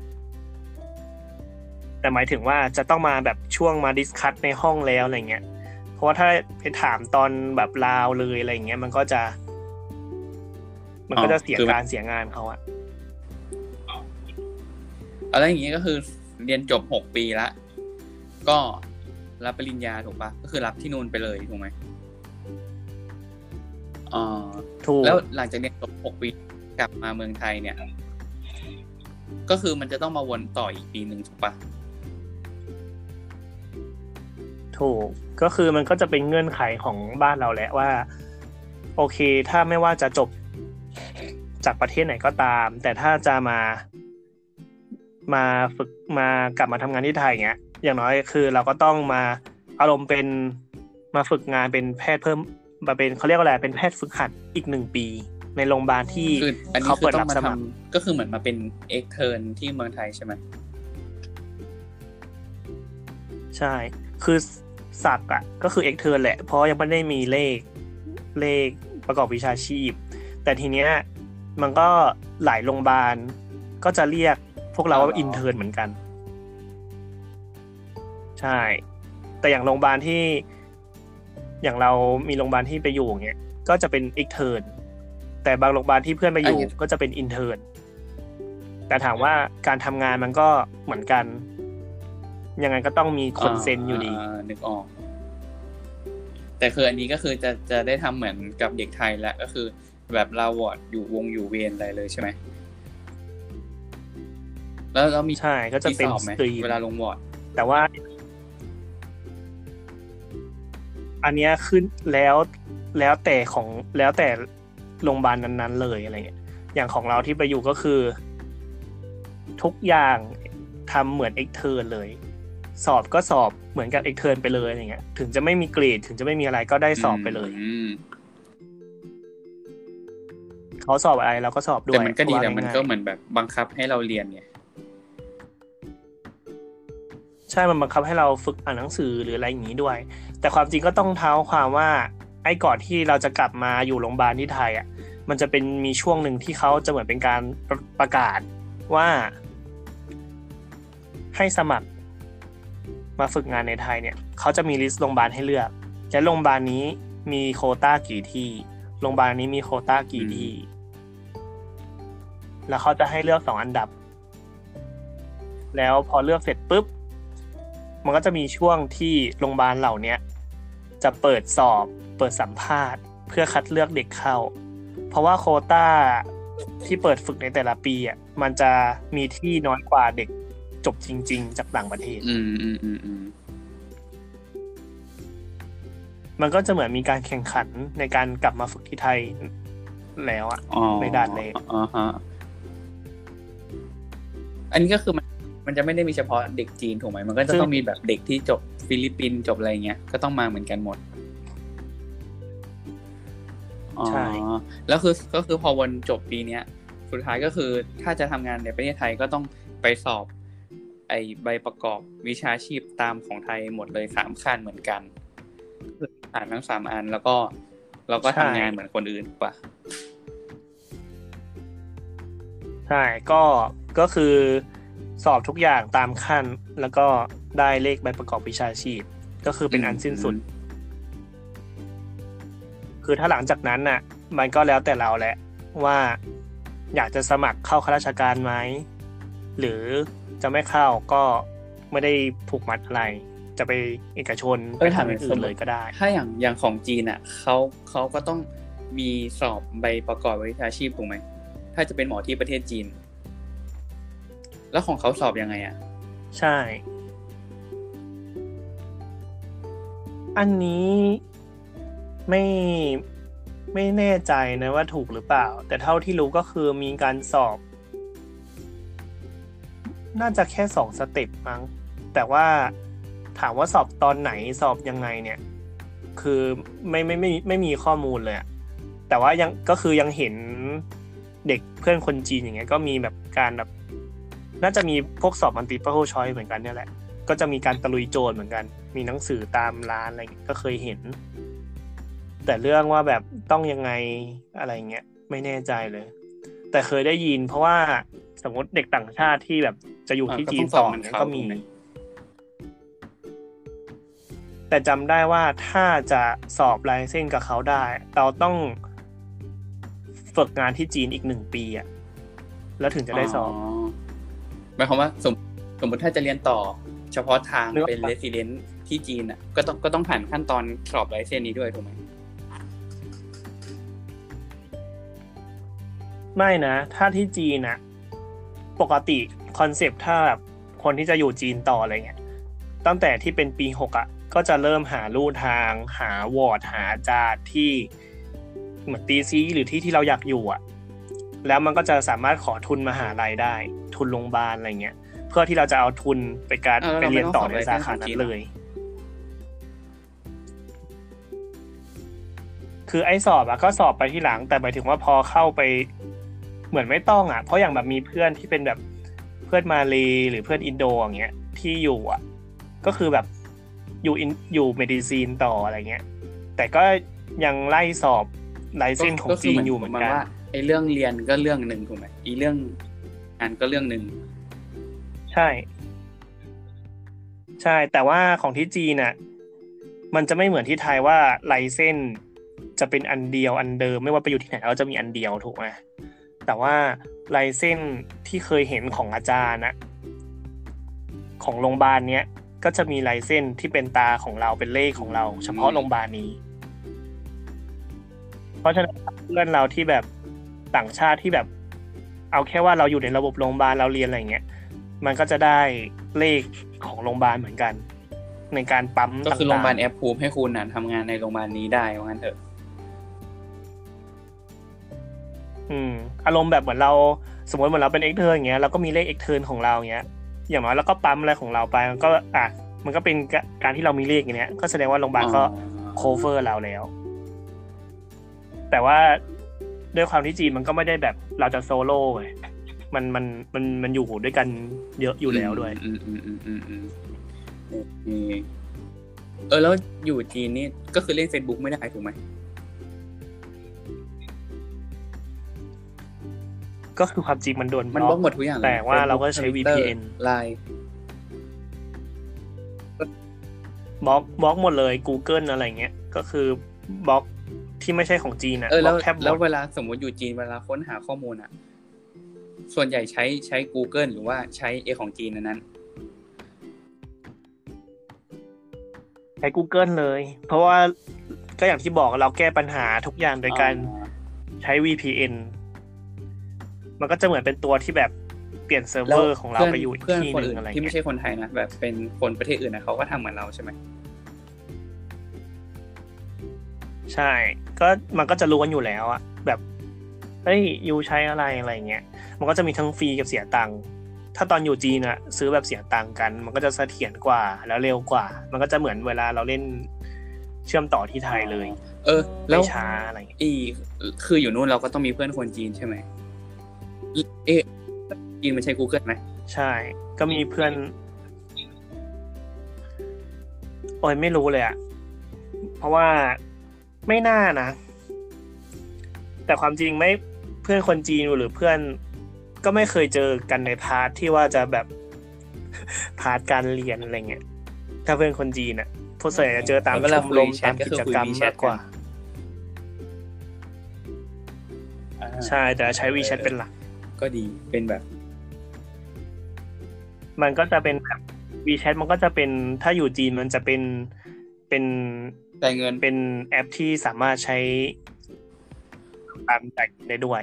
แต่หมายถึงว่าจะต้องมาแบบช่วงมาดิสคัสในห้องแล้วอะไรเงี้ยเพราะว่าถ้าไปถามตอนแบบลาวเลยอะไรเงี้ยมันก็จะเสียการเสียงานเขาอะอะไรอย่างเงี้ยก็คือเรียนจบ6ปีละก็รับปริญญาถูกปะก็คือรับที่นู่นไปเลยถูกไหมถูกแล้วหลังจากเรียนจบ6ปีกลับมาเมืองไทยเนี่ยก็คือมันจะต้องมาวนต่ออีกปีนึงถูกปะถูกก็คือมันก็จะเป็นเงื่อนไขของบ้านเราแหละว่าโอเคถ้าไม่ว่าจะจบจากประเทศไหนก็ตามแต่ถ้าจะมาฝึกมากลับมาทำงานที่ไทยเงี้ยอย่างน้อยคือเราก็ต้องมาอารมณ์เป็นมาฝึกงานเป็นแพทย์เพิ่มมาเป็นเขาเรียกว่าอะไรเป็นแพทย์ฝึกหัดอีก1ปีในโรงพยาบาลที่เขาเปิดรับสมัครก็คือเหมือนมาเป็นเอ็กเทิร์นที่เมืองไทยใช่ไหมใช่คือศักดิ์อ่ะก็คือเอ็กเทิร์นแหละเพราะยังไม่ได้มีเลขประกอบวิชาชีพแต่ทีเนี้ยมันก็หลายโรงพยาบาลก็จะเรียกพวกเราว่าอินเทิร์นเหมือนกันใช่แต่อย่างโรงพยาบาลที่อย่างเรามีโรงพยาบาลที่ไปอยู่เงี้ยก็จะเป็นเอ็กเทิร์นแต่บางโรงพยาบาลที่เพื่อนไปอยู่ก็จะเป็นอินเทิร์นแต่ถามว่าการทำงานมันก็เหมือนกันยังไงก็ต้องมีคนเซ็นอยู่ดีนึกออกแต่คืออันนี้ก็คือจะได้ทำเหมือนกับเด็กไทยแล้วก็คือแบบลาวอร์ดอยู่วงอยู่เวรอะไรเลยใช่ไหมแล้วมีใช่ก็จะเป็นสตรีมเวลาลงวอร์ดแต่ว่าอันเนี้ยขึ้นแล้วแต่โรงพยาบาลนั้นๆเลยอะไรเงี้ยอย่างของเราที่ไปอยู่ก็คือทุกอย่างทำเหมือนเอ็กเทิร์นเลยสอบก็สอบเหมือนกับเอ็กเทิร์นไปเลยอะไรเงี้ยถึงจะไม่มีเกรดถึงจะไม่มีอะไรก็ได้สอบไปเลยเขาสอบอะไรเราก็สอบด้วยแต่มันก็ดีแต่มันก็เหมือนแบบบังคับให้เราเรียนเนี่ยใช่มันบังคับให้เราฝึกอ่านหนังสือหรืออะไรอย่างนี้ด้วยแต่ความจริงก็ต้องเท้าความว่าไอ้ก่อนที่เราจะกลับมาอยู่โรงพยาบาลที่ไทยอ่ะมันจะเป็นมีช่วงหนึ่งที่เขาจะเหมือนเป็นการประกาศว่าให้สมัครมาฝึกงานในไทยเนี่ยเขาจะมีลิสต์โรงพยาบาลให้เลือกและโรงพยาบาลนี้มีโควต้ากี่ที่โรงพยาบาลนี้มีโควต้ากี่ที่แล้วเขาจะให้เลือก2อันดับแล้วพอเลือกเสร็จปุ๊บมันก็จะมีช่วงที่โรงพยาบาลเหล่านี้จะเปิดสอบเปิดสัมภาษณ์เพื่อคัดเลือกเด็กเข้า เพราะว่าโควต้าที่เปิดฝึกในแต่ละปีอ่ะมันจะมีที่น้อยกว่าเด็กจบจริงๆจากต่างประเทศมันก็จะเหมือนมีการแข่งขันในการกลับมาฝึกที่ไทยแล้วอ่ะในด้านแรกอันนี้ก็คือมันจะไม่ได้มีเฉพาะเด็กจีนถูกไหมมันก็จะต้องมีแบบเด็กที่จบฟิลิปปินส์จบอะไรเงี้ยก็ต้องมาเหมือนกันหมดอ๋อแล้วคือก็คือพอวันจบปีเนี้ยสุดท้ายก็คือถ้าจะทำงานในประเทศไทยก็ต้องไปสอบไอใบประกอบวิชาชีพตามของไทยหมดเลย3ขั้นเหมือนกันอ่านทั้ง3อันแล้วก็เราก็ทำงานเหมือนคนอื่นป่ะใช่ก็คือสอบทุกอย่างตามขั้นแล้วก็ได้เลขใบประกอบวิชาชีพก็คือเป็นอันสิ้นสุดคือถ้าหลังจากนั้นน่ะมันก็แล้วแต่เราแหละว่าอยากจะสมัครเข้าข้าราชการไหมหรือจะไม่เข้าก็ไม่ได้ผูกมัดอะไรจะไปเอกชนไปทำอย่างอื่นเลยก็ได้ถ้าอย่างของจีนอ่ะเขาก็ต้องมีสอบใบประกอบวิชาชีพถูกไหมถ้าจะเป็นหมอที่ประเทศจีนแล้วของเขาสอบยังไงอ่ะใช่อันนี้ไม่แน่ใจนะว่าถูกหรือเปล่าแต่เท่าที่รู้ก็คือมีการสอบน่าจะแค่2สเต็ปมั้งแต่ว่าถามว่าสอบตอนไหนสอบยังไงเนี่ยคือไม่มีข้อมูลเลยอ่ะแต่ว่ายังก็คือยังเห็นเด็กเพื่อนคนจีนอย่างเงี้ยก็มีแบบการแบบน่าจะมีพวกสอบ multiple choice เหมือนกันเนี่ยแหละก็จะมีการตะลุยโจรเหมือนกันมีหนังสือตามร้านอะไรก็เคยเห็นแต่เรื่องว่าแบบต้องยังไงอะไรเงี้ยไม่แน่ใจเลยแต่เคยได้ยินเพราะว่าสมมติเด็กต่างชาติที่แบบจะอยู่ที่จีนต่อเนี่ยก็มีแต่จำได้ว่าถ้าจะสอบไลเซนส์กับเขาได้เราต้องฝึกงานที่จีนอีก1ปีอ่ะแล้วถึงจะได้สอบหมายความว่าสมมติถ้าจะเรียนต่อเฉพาะทางเป็นเรสซิเดนต์ที่จีนอ่ะก็ต้องผ่านขั้นตอนสอบไลเซนส์นี้ด้วยถูกไหมไม่นะถ้าที่จีนอ่ะปกติคอนเซปต์ถ้าแบบคนที่จะอยู่จีนต่ออะไรเงี้ยตั้งแต่ที่เป็นปี6อ่ะก็จะเริ่มหาลู่ทางหาวอร์ดหาอาจารย์ที่เหมือนตีซีหรือที่เราอยากอยู่อ่ะแล้วมันก็จะสามารถขอทุนมหาลัยได้ทุนโรงพยาบาลอะไรเงี้ยเพื่อที่เราจะเอาทุนไปเรียนต่อในสาขานั้นเลยคือไอ้สอบอ่ะก็สอบไปที่หลังแต่หมายถึงว่าพอเข้าไปเหมือนไม่ต้องอ่ะเพราะอย่างแบบมีเพื่อนที่เป็นแบบเพื่อนมาเลหรือเพื่อนอินโดอย่างเงี้ยที่อยู่อ่ะก็คือแบบอยู่เมดิซีนต่ออะไรเงี้ยแต่ก็ยังไล่สอบไลเซนส์ของจีนอยู่เหมือนกันว่าไอ้เรื่องเรียนก็เรื่องนึงถูกมั้ยอีเรื่องงานก็เรื่องนึงใช่แต่ว่าของที่จีนน่ะมันจะไม่เหมือนที่ไทยว่าไลเซนส์จะเป็นอันเดียวอันเดิมไม่ว่าไปอยู่ที่ไหนเราจะมีอันเดียวถูกมั้ยแต่ว่าไลเซนส์ที่เคยเห็นของอาจารย์น่ะของโรงพยาบาลเนี้ยก็จะมีไลเซนส์ที่เป็นตาของเราเป็นเลขของเราเฉพาะโรงพยาบาลนี้เพราะฉะนั้นเพื่อนเราที่แบบต่างชาติที่แบบเอาแค่ว่าเราอยู่ในระบบโรงพยาบาลเราเรียนอะไรเงี้ยมันก็จะได้เลขของโรงพยาบาลเหมือนกันในการปั๊มต่างๆก็คือโรงพยาบาลแอปพูฟให้คุณน่ะทำงานในโรงพยาบาลนี้ได้ว่างั้นเถอะอารมณ์แบบเหมือนเราสมมติเหมือนเราเป็นเอ็กเทิร์นอย่างเงี้ยเราก็มีเลขเอ็กเทิร์นของเราเงี้ยอย่างน้อยแล้วก็ปั๊มอะไรของเราไปมันก็มันก็เป็นการที่เรามีเลขอย่างเนี้ยก็แสดงว่าโรงพยาบาลก็โคเวอร์เราแล้วแต่ว่าด้วยความที่จีนมันก็ไม่ได้แบบเราจะโซโล่ไงมันอยู่ด้วยกันเยอะอยู่แล้วด้วยแล้วอยู่จีนนี่ก็คือเล่น Facebook ไม่ได้ถูกไหมก็คือความจริงมันโดนมันบล็อกหมดทุกอย่างแต่ว่าเราก็ใช้ VPN ไลน์บล็อกหมดเลย Google อะไรเงี้ยก็คือบล็อกที่ไม่ใช่ของจีนน่ะบล็อกแทบหมดแล้วเวลาสมมุติอยู่จีนเวลาค้นหาข้อมูลอ่ะส่วนใหญ่ใช้ Google หรือว่าใช้ไอ้ของจีนนั้นใช้ Google เลยเพราะว่าก็อย่างที่บอกเราแก้ปัญหาทุกอย่างโดยการ ใช้ VPN มันก็จะเหมือนเป็นตัวที่แบบเปลี่ยนเซิร์ฟเวอร์ของเราไปอยู่อีกที่นึงอะไรที่ไม่ใช่คนไทยนะแบบเป็นคนประเทศอื่นนะเขาก็ทำเหมือนเราใช่ไหมใช่ก็มันก็จะรู้กันอยู่แล้วอะแบบเฮ้ยยูใช้อะไรเงี้ยมันก็จะมีทั้งฟรีกับเสียตังค์ถ้าตอนอยู่จีนอะซื้อแบบเสียตังค์กันมันก็จะเสถียรกว่าแล้วเร็วกว่ามันก็จะเหมือนเวลาเราเล่นเชื่อมต่อที่ไทยเลยแล้วช้าอะไรคืออยู่นู่นเราก็ต้องมีเพื่อนคนจีนใช่ไหมจีนมันใช้ Google มั้ยใช่ก็มีเพื่อนโอ้ยไม่รู้เลยอะเพราะว่าไม่น่านะแต่ความจริงไม่เพื่อนคนจีนหรือเพื่อนก็ไม่เคยเจอกันในพาร์ทที่ว่าจะแบบพาร์ทการเรียนอะไรเงี้ยถ้าเพื่อนคนจีนน่ะพวกส่วนใหญ่จะเจอตามชมรมตามกิจกรรมมากกว่าใช่แต่ใช้ WeChat เป็นหลักก็ดีเป็นแบบมันก็จะเป็นแบบ WeChat มันก็จะเป็นถ้าอยู่จีนมันจะเป็นจ่ายเงินเป็นแอปที่สามารถใช้ตามจ่ายได้ด้วย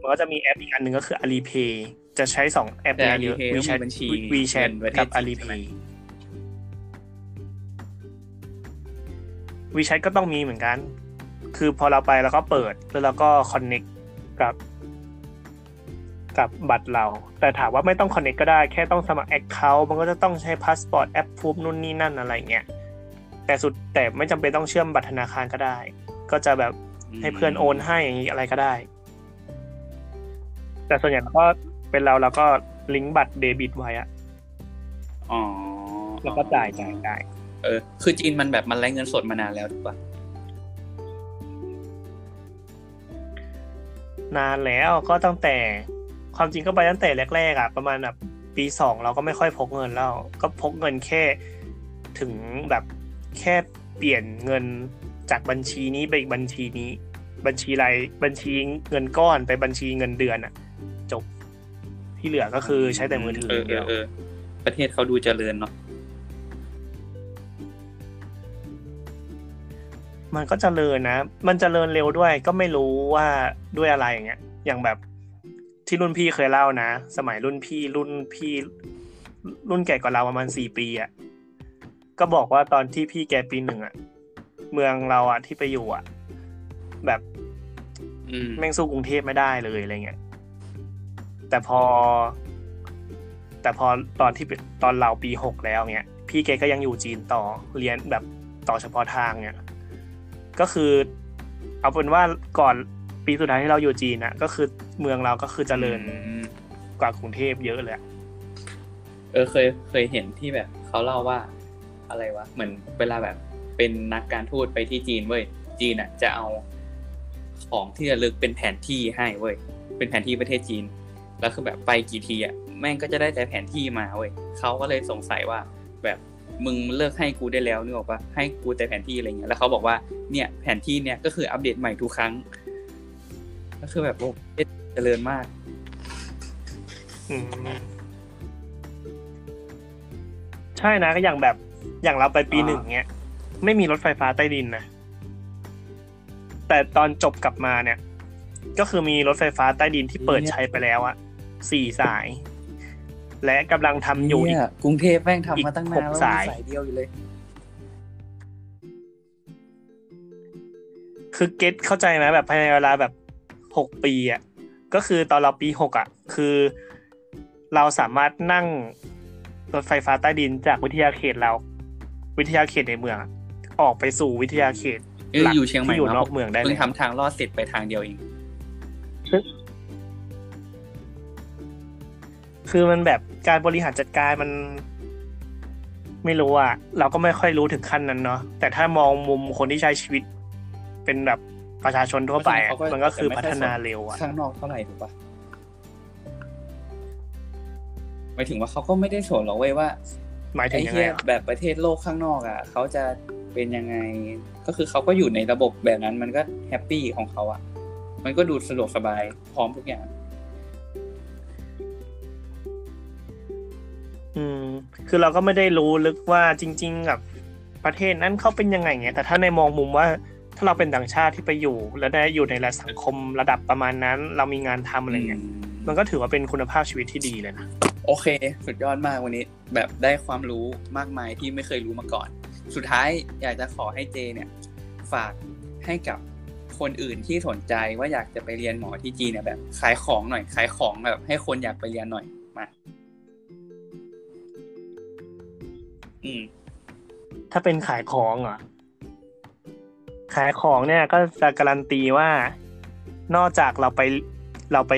มันก็จะมีแอปอีกอันหนึ่งก็คือ AliPay จะใช้2แอปนี้เยอะ WeChat กับ AliPay WeChat ก็ต้องมีเหมือนกันคือพอเราไปแล้วก็เปิดแล้วเราก็ connect กับบัตรเราแต่ถามว่าไม่ต้อง connect ก็ได้แค่ต้องสมัคร account มันก็จะต้องใช้ passport approve นู่นนี่นั่นอะไรเงี้ยแต่ไม่จำเป็นต้องเชื่อมบัตรธนาคารก็ได้ก็จะแบบให้เพื่อนโอนให้อย่างนี้อะไรก็ได้แต่ส่วนใหญ่ก็เป็นเราก็ลิงก์บัตรเดบิตไว้อะอ๋อแล้วก็จ่ายคือจีนมันแบบมันไร้เงินสดมานานแล้วถูกป่ะนานแล้วก็ตั้งแต่ความจริงก็ไปตั้งแต่แรกๆอ่ะประมาณแบบปี2เราก็ไม่ค่อยพกเงินแล้วก็พกเงินแค่ถึงแบบแค่เปลี่ยนเงินจากบัญชีนี้ไปอีกบัญชีนี้บัญชีเงินก้อนไปบัญชีเงินเดือนอ่ะจบที่เหลือก็คือใช้แต่มือถืออย่างเดียวประเทศเขาดูเจริญเนาะมันก็เจริญนะมันเจริญเร็วด้วยก็ไม่รู้ว่าด้วยอะไรอย่างเงี้ยอย่างแบบที่รุ่นพี่เคยเล่านะสมัยรุ่นแก่กว่าเราประมาณ4ปีอ่ะก็บอกว่าตอนที่พี่แกปี1อ่ะเมืองเราอ่ะที่ไปอยู่อ่ะแบบแม่งสู้กรุงเทพไม่ได้เลยอะไรเงี้ยแต่พอตอนเราปี6แล้วเงี้ยพี่แกก็ยังอยู่จีนต่อเรียนแบบต่อเฉพาะทางเงี้ยก็คือเอาเป็นว่าก่อนปีสุดท้ายที่เราอยู่จีนนะก็คือเมืองเราก็คือเจริญกว่ากรุงเทพเยอะเลยเคยเห็นที่แบบเขาเล่าว่าอะไรวะเหมือนเวลาแบบเป็นนักการทูตไปที่จีนเว้ยจีนอ่ะจะเอาของที่ระลึกเป็นแผนที่ให้เว้ยเป็นแผนที่ประเทศจีนแล้วคือแบบไปกี่ทีอ่ะแม่งก็จะได้แต่แผนที่มาเว้ยเขาก็เลยสงสัยว่าแบบมึงเลิกให้กูได้แล้วนึกออกปะให้กูแต่แผนที่อะไรเงี้ยแล้วเขาบอกว่าเนี่ยแผนที่เนี่ยก็คืออัปเดตใหม่ทุกครั้งก็คือแบบโอ้เจริญมากใช่นะก็อย่างแบบอย่างเราไปปี1เงี้ยไม่มีรถไฟฟ้าใต้ดินนะแต่ตอนจบกลับมาเนี่ยก็คือมีรถไฟฟ้าใต้ดินที่เปิดใช้ไปแล้วอะ4สายและกำลังทำอยู่อีกกรุงเทพแม่งทำมาตั้งนานแล้วสายเดียวอยู่เลยคือเก็ตเข้าใจไหมแบบภายในเวลาแบบ6ปีอ่ะก็คือตอนเราปี6อ่ะคือเราสามารถนั่งรถไฟฟ้าใต้ดินจากวิทยาเขตเราวิทยาเขตในเมืองออกไปสู่วิทยาเขตหลักอยู่เชียงใหม่อยู่นอกเมืองได้เลยทำทางลอดเสร็จไปทางเดียวเองคือมันแบบการบริหารจัดการมันไม่รู้อ่ะเราก็ไม่ค่อยรู้ถึงขั้นนั้นเนาะแต่ถ้ามองมุมคนที่ใช้ชีวิตเป็นแบบประชาชนทั่วไปมันก็คือพัฒนาเร็วอ่ะข้างนอกเท่าไหร่ถูกป่ะหมายถึงว่าเขาก็ไม่ได้สนหรอกเว้ยว่าหมายถึงยังไงแบบประเทศโลกข้างนอกอ่ะเขาจะเป็นยังไงก็คือเขาก็อยู่ในระบบแบบนั้นมันก็แฮปปี้ของเขาอ่ะมันก็ดูสะดวกสบายพร้อมทุกอย่างคือเราก็ไม่ได้รู้ลึกว่าจริงๆกับประเทศนั้นเขาเป็นยังไงเงี้ยแต่ถ้าในมองมุมว่า ถ้าเราเป็นต่างชาติที่ไปอยู่และได้อยู่ในสังคมระดับประมาณนั้นเรามีงานทำอะไรเงี้ยมันก็ถือว่าเป็นคุณภาพชีวิตที่ดีเลยนะโอเคสุดยอดมากวันนี้แบบได้ความรู้มากมายที่ไม่เคยรู้มาก่อนสุดท้ายอยากจะขอให้เจเนี่ยฝากให้กับคนอื่นที่สนใจว่าอยากจะไปเรียนหมอที่จีนเนี่ยแบบขายของหน่อยขายของแบบให้คนอยากไปเรียนหน่อยมาถ้าเป็นขายของเหรอขายของเนี่ยก็จะการันตีว่านอกจากเราไป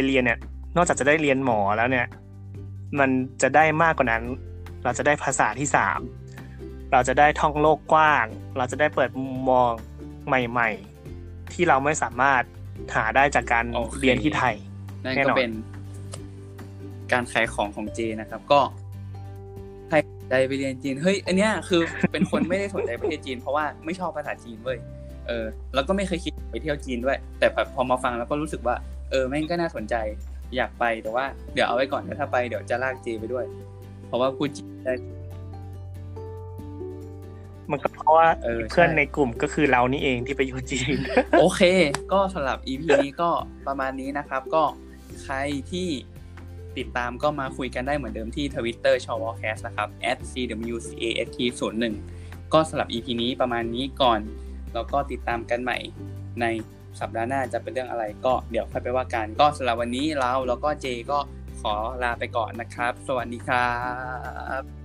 เรียนเนี่ยนอกจากจะได้เรียนหมอแล้วเนี่ยมันจะได้มากกว่านั้นเราจะได้ภาษาที่3เราจะได้ท่องโลกกว้างเราจะได้เปิดมุมมองใหม่ๆที่เราไม่สามารถหาได้จากการเรียนที่ไทยนั่นก็เป็นการขายของของเจนะครับก็ใครสนใจไปเรียนจีนเฮ้ยอันเนี้ยคือเป็นคนไม่ได้สนใจประเทศจีนเพราะว่าไม่ชอบภาษาจีนเว้ยแล้วก็ไม่เคยคิดไปเที่ยวจีนด้วยแต่แบบพอมาฟังแล้วก็รู้สึกว่าแม่งก็น่าสนใจอยากไปแต่ว่าเดี๋ยวเอาไว้ก่อนนะถ้าไปเดี๋ยวจะลากเจไปด้วยเพราะว่าพูดจีนได้มันก็เพราะว่าเพื่อนในกลุ่มก็คือเรานี่เองที่ไปอยู่จีนโอเคก็สำหรับ EP นี้ก็ประมาณนี้นะครับก็ใครที่ติดตามก็มาคุยกันได้เหมือนเดิมที่ Twitter chawcast นะครับ @cwcast01 ก็สำหรับ EP นี้ประมาณนี้ก่อนแล้วก็ติดตามกันใหม่ในสัปดาห์หน้าจะเป็นเรื่องอะไรก็เดี๋ยวค่อยไปว่ากันก็สำหรับวันนี้เราแล้วก็เจก็ขอลาไปก่อนนะครับสวัสดีครับ